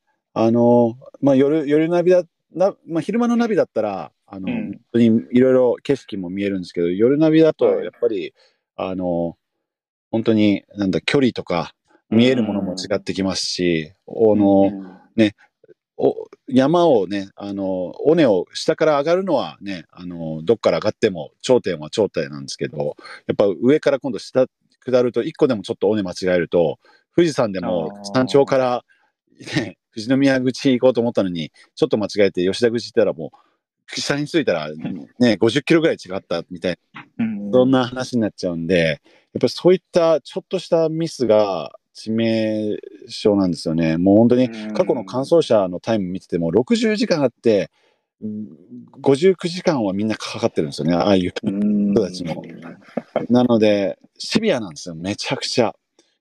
まあ、夜ナビだ、まあ、昼間のナビだったら本当にいろいろ景色も見えるんですけど、夜ナビだとやっぱり本当になんだ距離とか見えるものも違ってきますし、ね。山をね、尾根を下から上がるのはね、どっから上がっても頂点は頂点なんですけど、やっぱ上から今度下下ると一個でもちょっと尾根間違えると、富士山でも山頂から、ね、富士宮口行こうと思ったのに、ちょっと間違えて吉田口行ったらもう、下に着いたらね、50キロぐらい違ったみたいな、そんな話になっちゃうんで、やっぱりそういったちょっとしたミスが、致命傷なんですよね。もう本当に過去の完走者のタイム見てても60時間あって59時間はみんなかかってるんですよね、ああいう人たちも。なのでシビアなんですよ、めちゃくちゃ。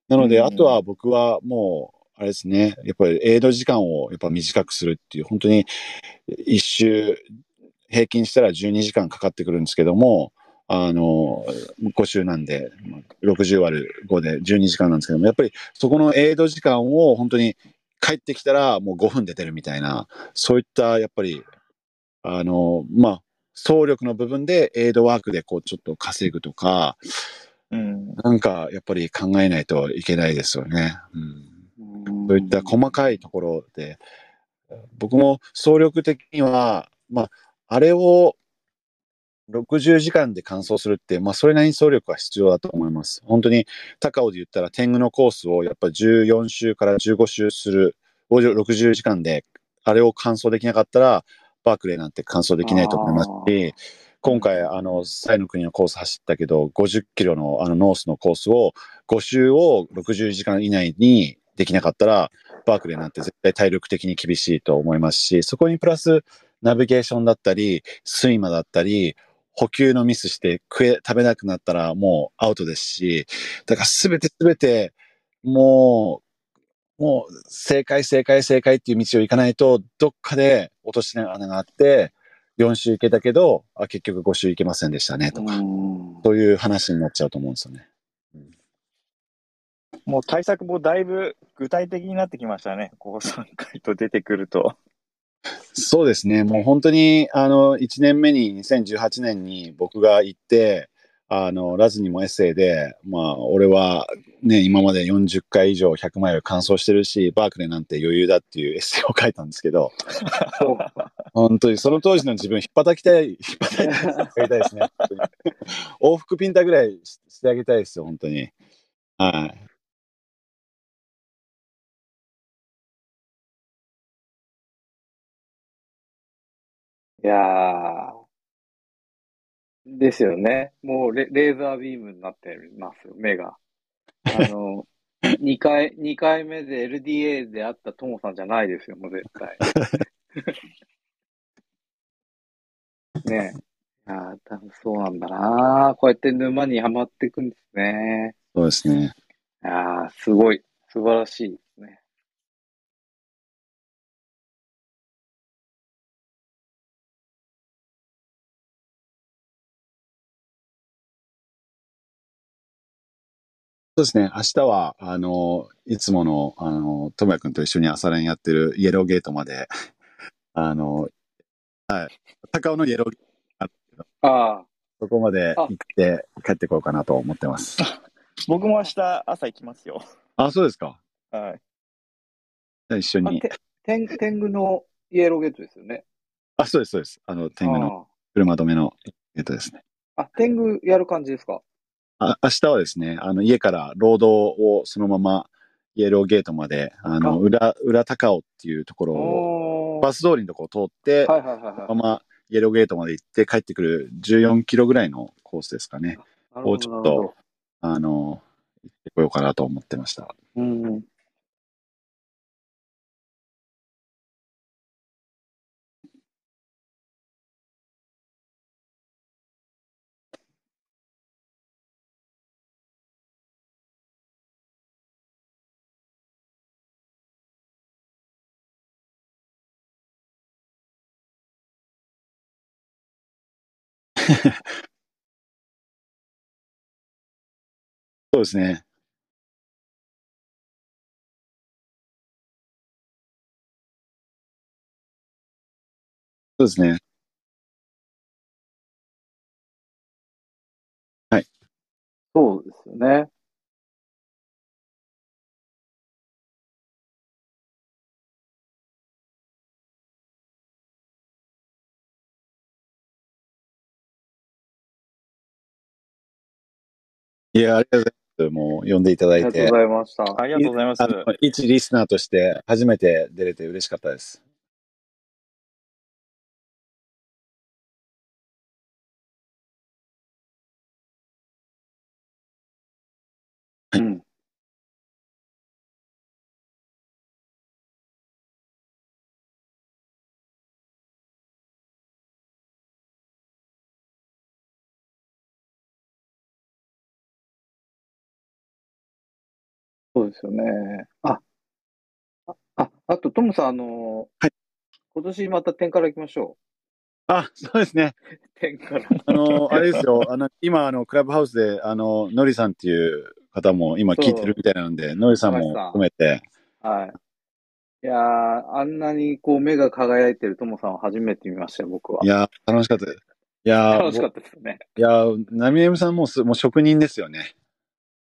なのであとは僕はもうあれですね、やっぱりエイド時間をやっぱ短くするっていう、本当に1周平均したら12時間かかってくるんですけども、5週なんで、60÷5 で12時間なんですけども、やっぱりそこのエイド時間を本当に帰ってきたらもう5分で出るみたいな、そういったやっぱり、まあ、総力の部分でエイドワークでこうちょっと稼ぐとか、なんかやっぱり考えないといけないですよね。そういった細かいところで、僕も総力的には、まあ、あれを、60時間で完走するって、まあ、それなりに総力は必要だと思います。本当に、高尾で言ったら、天狗のコースをやっぱり14周から15周する、60時間で、あれを完走できなかったら、バークレーなんて完走できないと思いますし、今回、西の国のコース走ったけど、50キロのノースのコースを、5周を60時間以内にできなかったら、バークレーなんて絶対体力的に厳しいと思いますし、そこにプラス、ナビゲーションだったり、睡魔だったり、補給のミスして食べなくなったらもうアウトですし、だからすべてもう正解っていう道を行かないと、どっかで落とし穴があって、4周行けたけど、あ、結局5周行けませんでしたねとか、そういう話になっちゃうと思うんですよね。もう対策もだいぶ具体的になってきましたね。ここ3回と出てくると。そうですね、もう本当に1年目に2018年に僕が行って、ラズにもエッセイで、まあ、俺は、ね、今まで40回以上100マイル完走してるし、バークレーなんて余裕だっていうエッセイを書いたんですけど本当にその当時の自分引っ張りたいですね往復ピンタぐらいしてあげたいですよ本当に。はい、いやー、ですよね。もうレーザービームになってますよ、目が。2回目で LDA であったトモさんじゃないですよ、もう絶対。ねえ。ああ、多分そうなんだな。こうやって沼にはまっていくんですね。そうですね。ああ、すごい。素晴らしいですね。そうですね。明日は、いつもの、ともやくんと一緒に朝練やってるイエローゲートまで、はい、高尾のイエローゲートあるけど、そこまで行って帰ってこようかなと思ってます。僕も明日朝行きますよ。あ、そうですか。はい。一緒に。天狗のイエローゲートですよね。あ、そうです、そうです。天狗の車止めのゲートですね。あ、天狗やる感じですか？あ、明日はですね、家からロードをそのままイエローゲートまで、裏高尾っていうところを、バス通りのところを通って、はいはいはいはい、そのままイエローゲートまで行って帰ってくる14キロぐらいのコースですかね。をちょっと、行ってこようかなと思ってました。うん。そうですね。そうですね。はい。そうですよね。いや、ありがとうございます。もう呼んでいただいて。ありがとうございました。ありがとうございます。一リスナーとして初めて出れて嬉しかったです。うん。そうですよね。あと、トムさん、はい、今年また天から行きましょう。あ、そうですね。天から。あれですよ、今、クラブハウスで、ノリさんっていう方も今聞いてるみたいなので、ノリさんも含めて。はい。いやー、あんなにこう、目が輝いてるトモさんを初めて見ましたよ、僕は。いやー、楽しかったです。いやー、楽しかったですよね。いやー、ナミエムさんもう職人ですよね。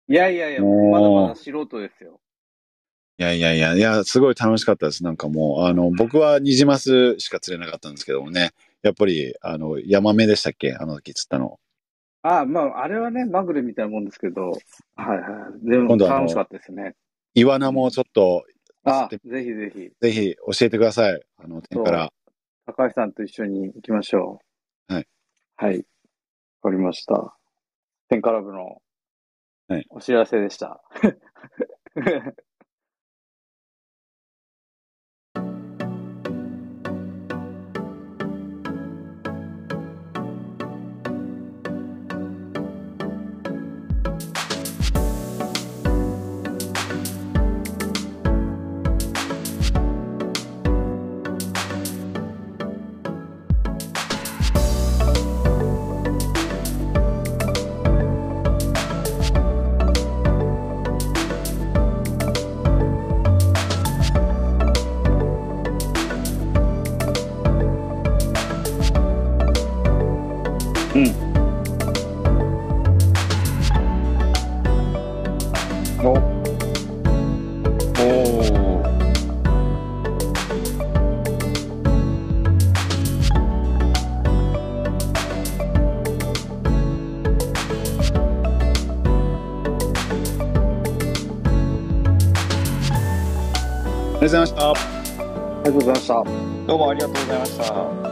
いやいやいや、まだまだ素人ですよ。いやいやいや、いや、すごい楽しかったです。なんかもう、僕はニジマスしか釣れなかったんですけどもね、やっぱり、ヤマメでしたっけ、あの時釣ったの。ああ、まあ、あれはね、マグレみたいなもんですけど、はいはい。でも、楽しかったですね。イワナもちょっと、あ、ぜひぜひ。ぜひ、教えてください。天から。高橋さんと一緒に行きましょう。はい。はい。わかりました。天から部の、はい、お知らせでした。ありがとうございました。どうもありがとうございました。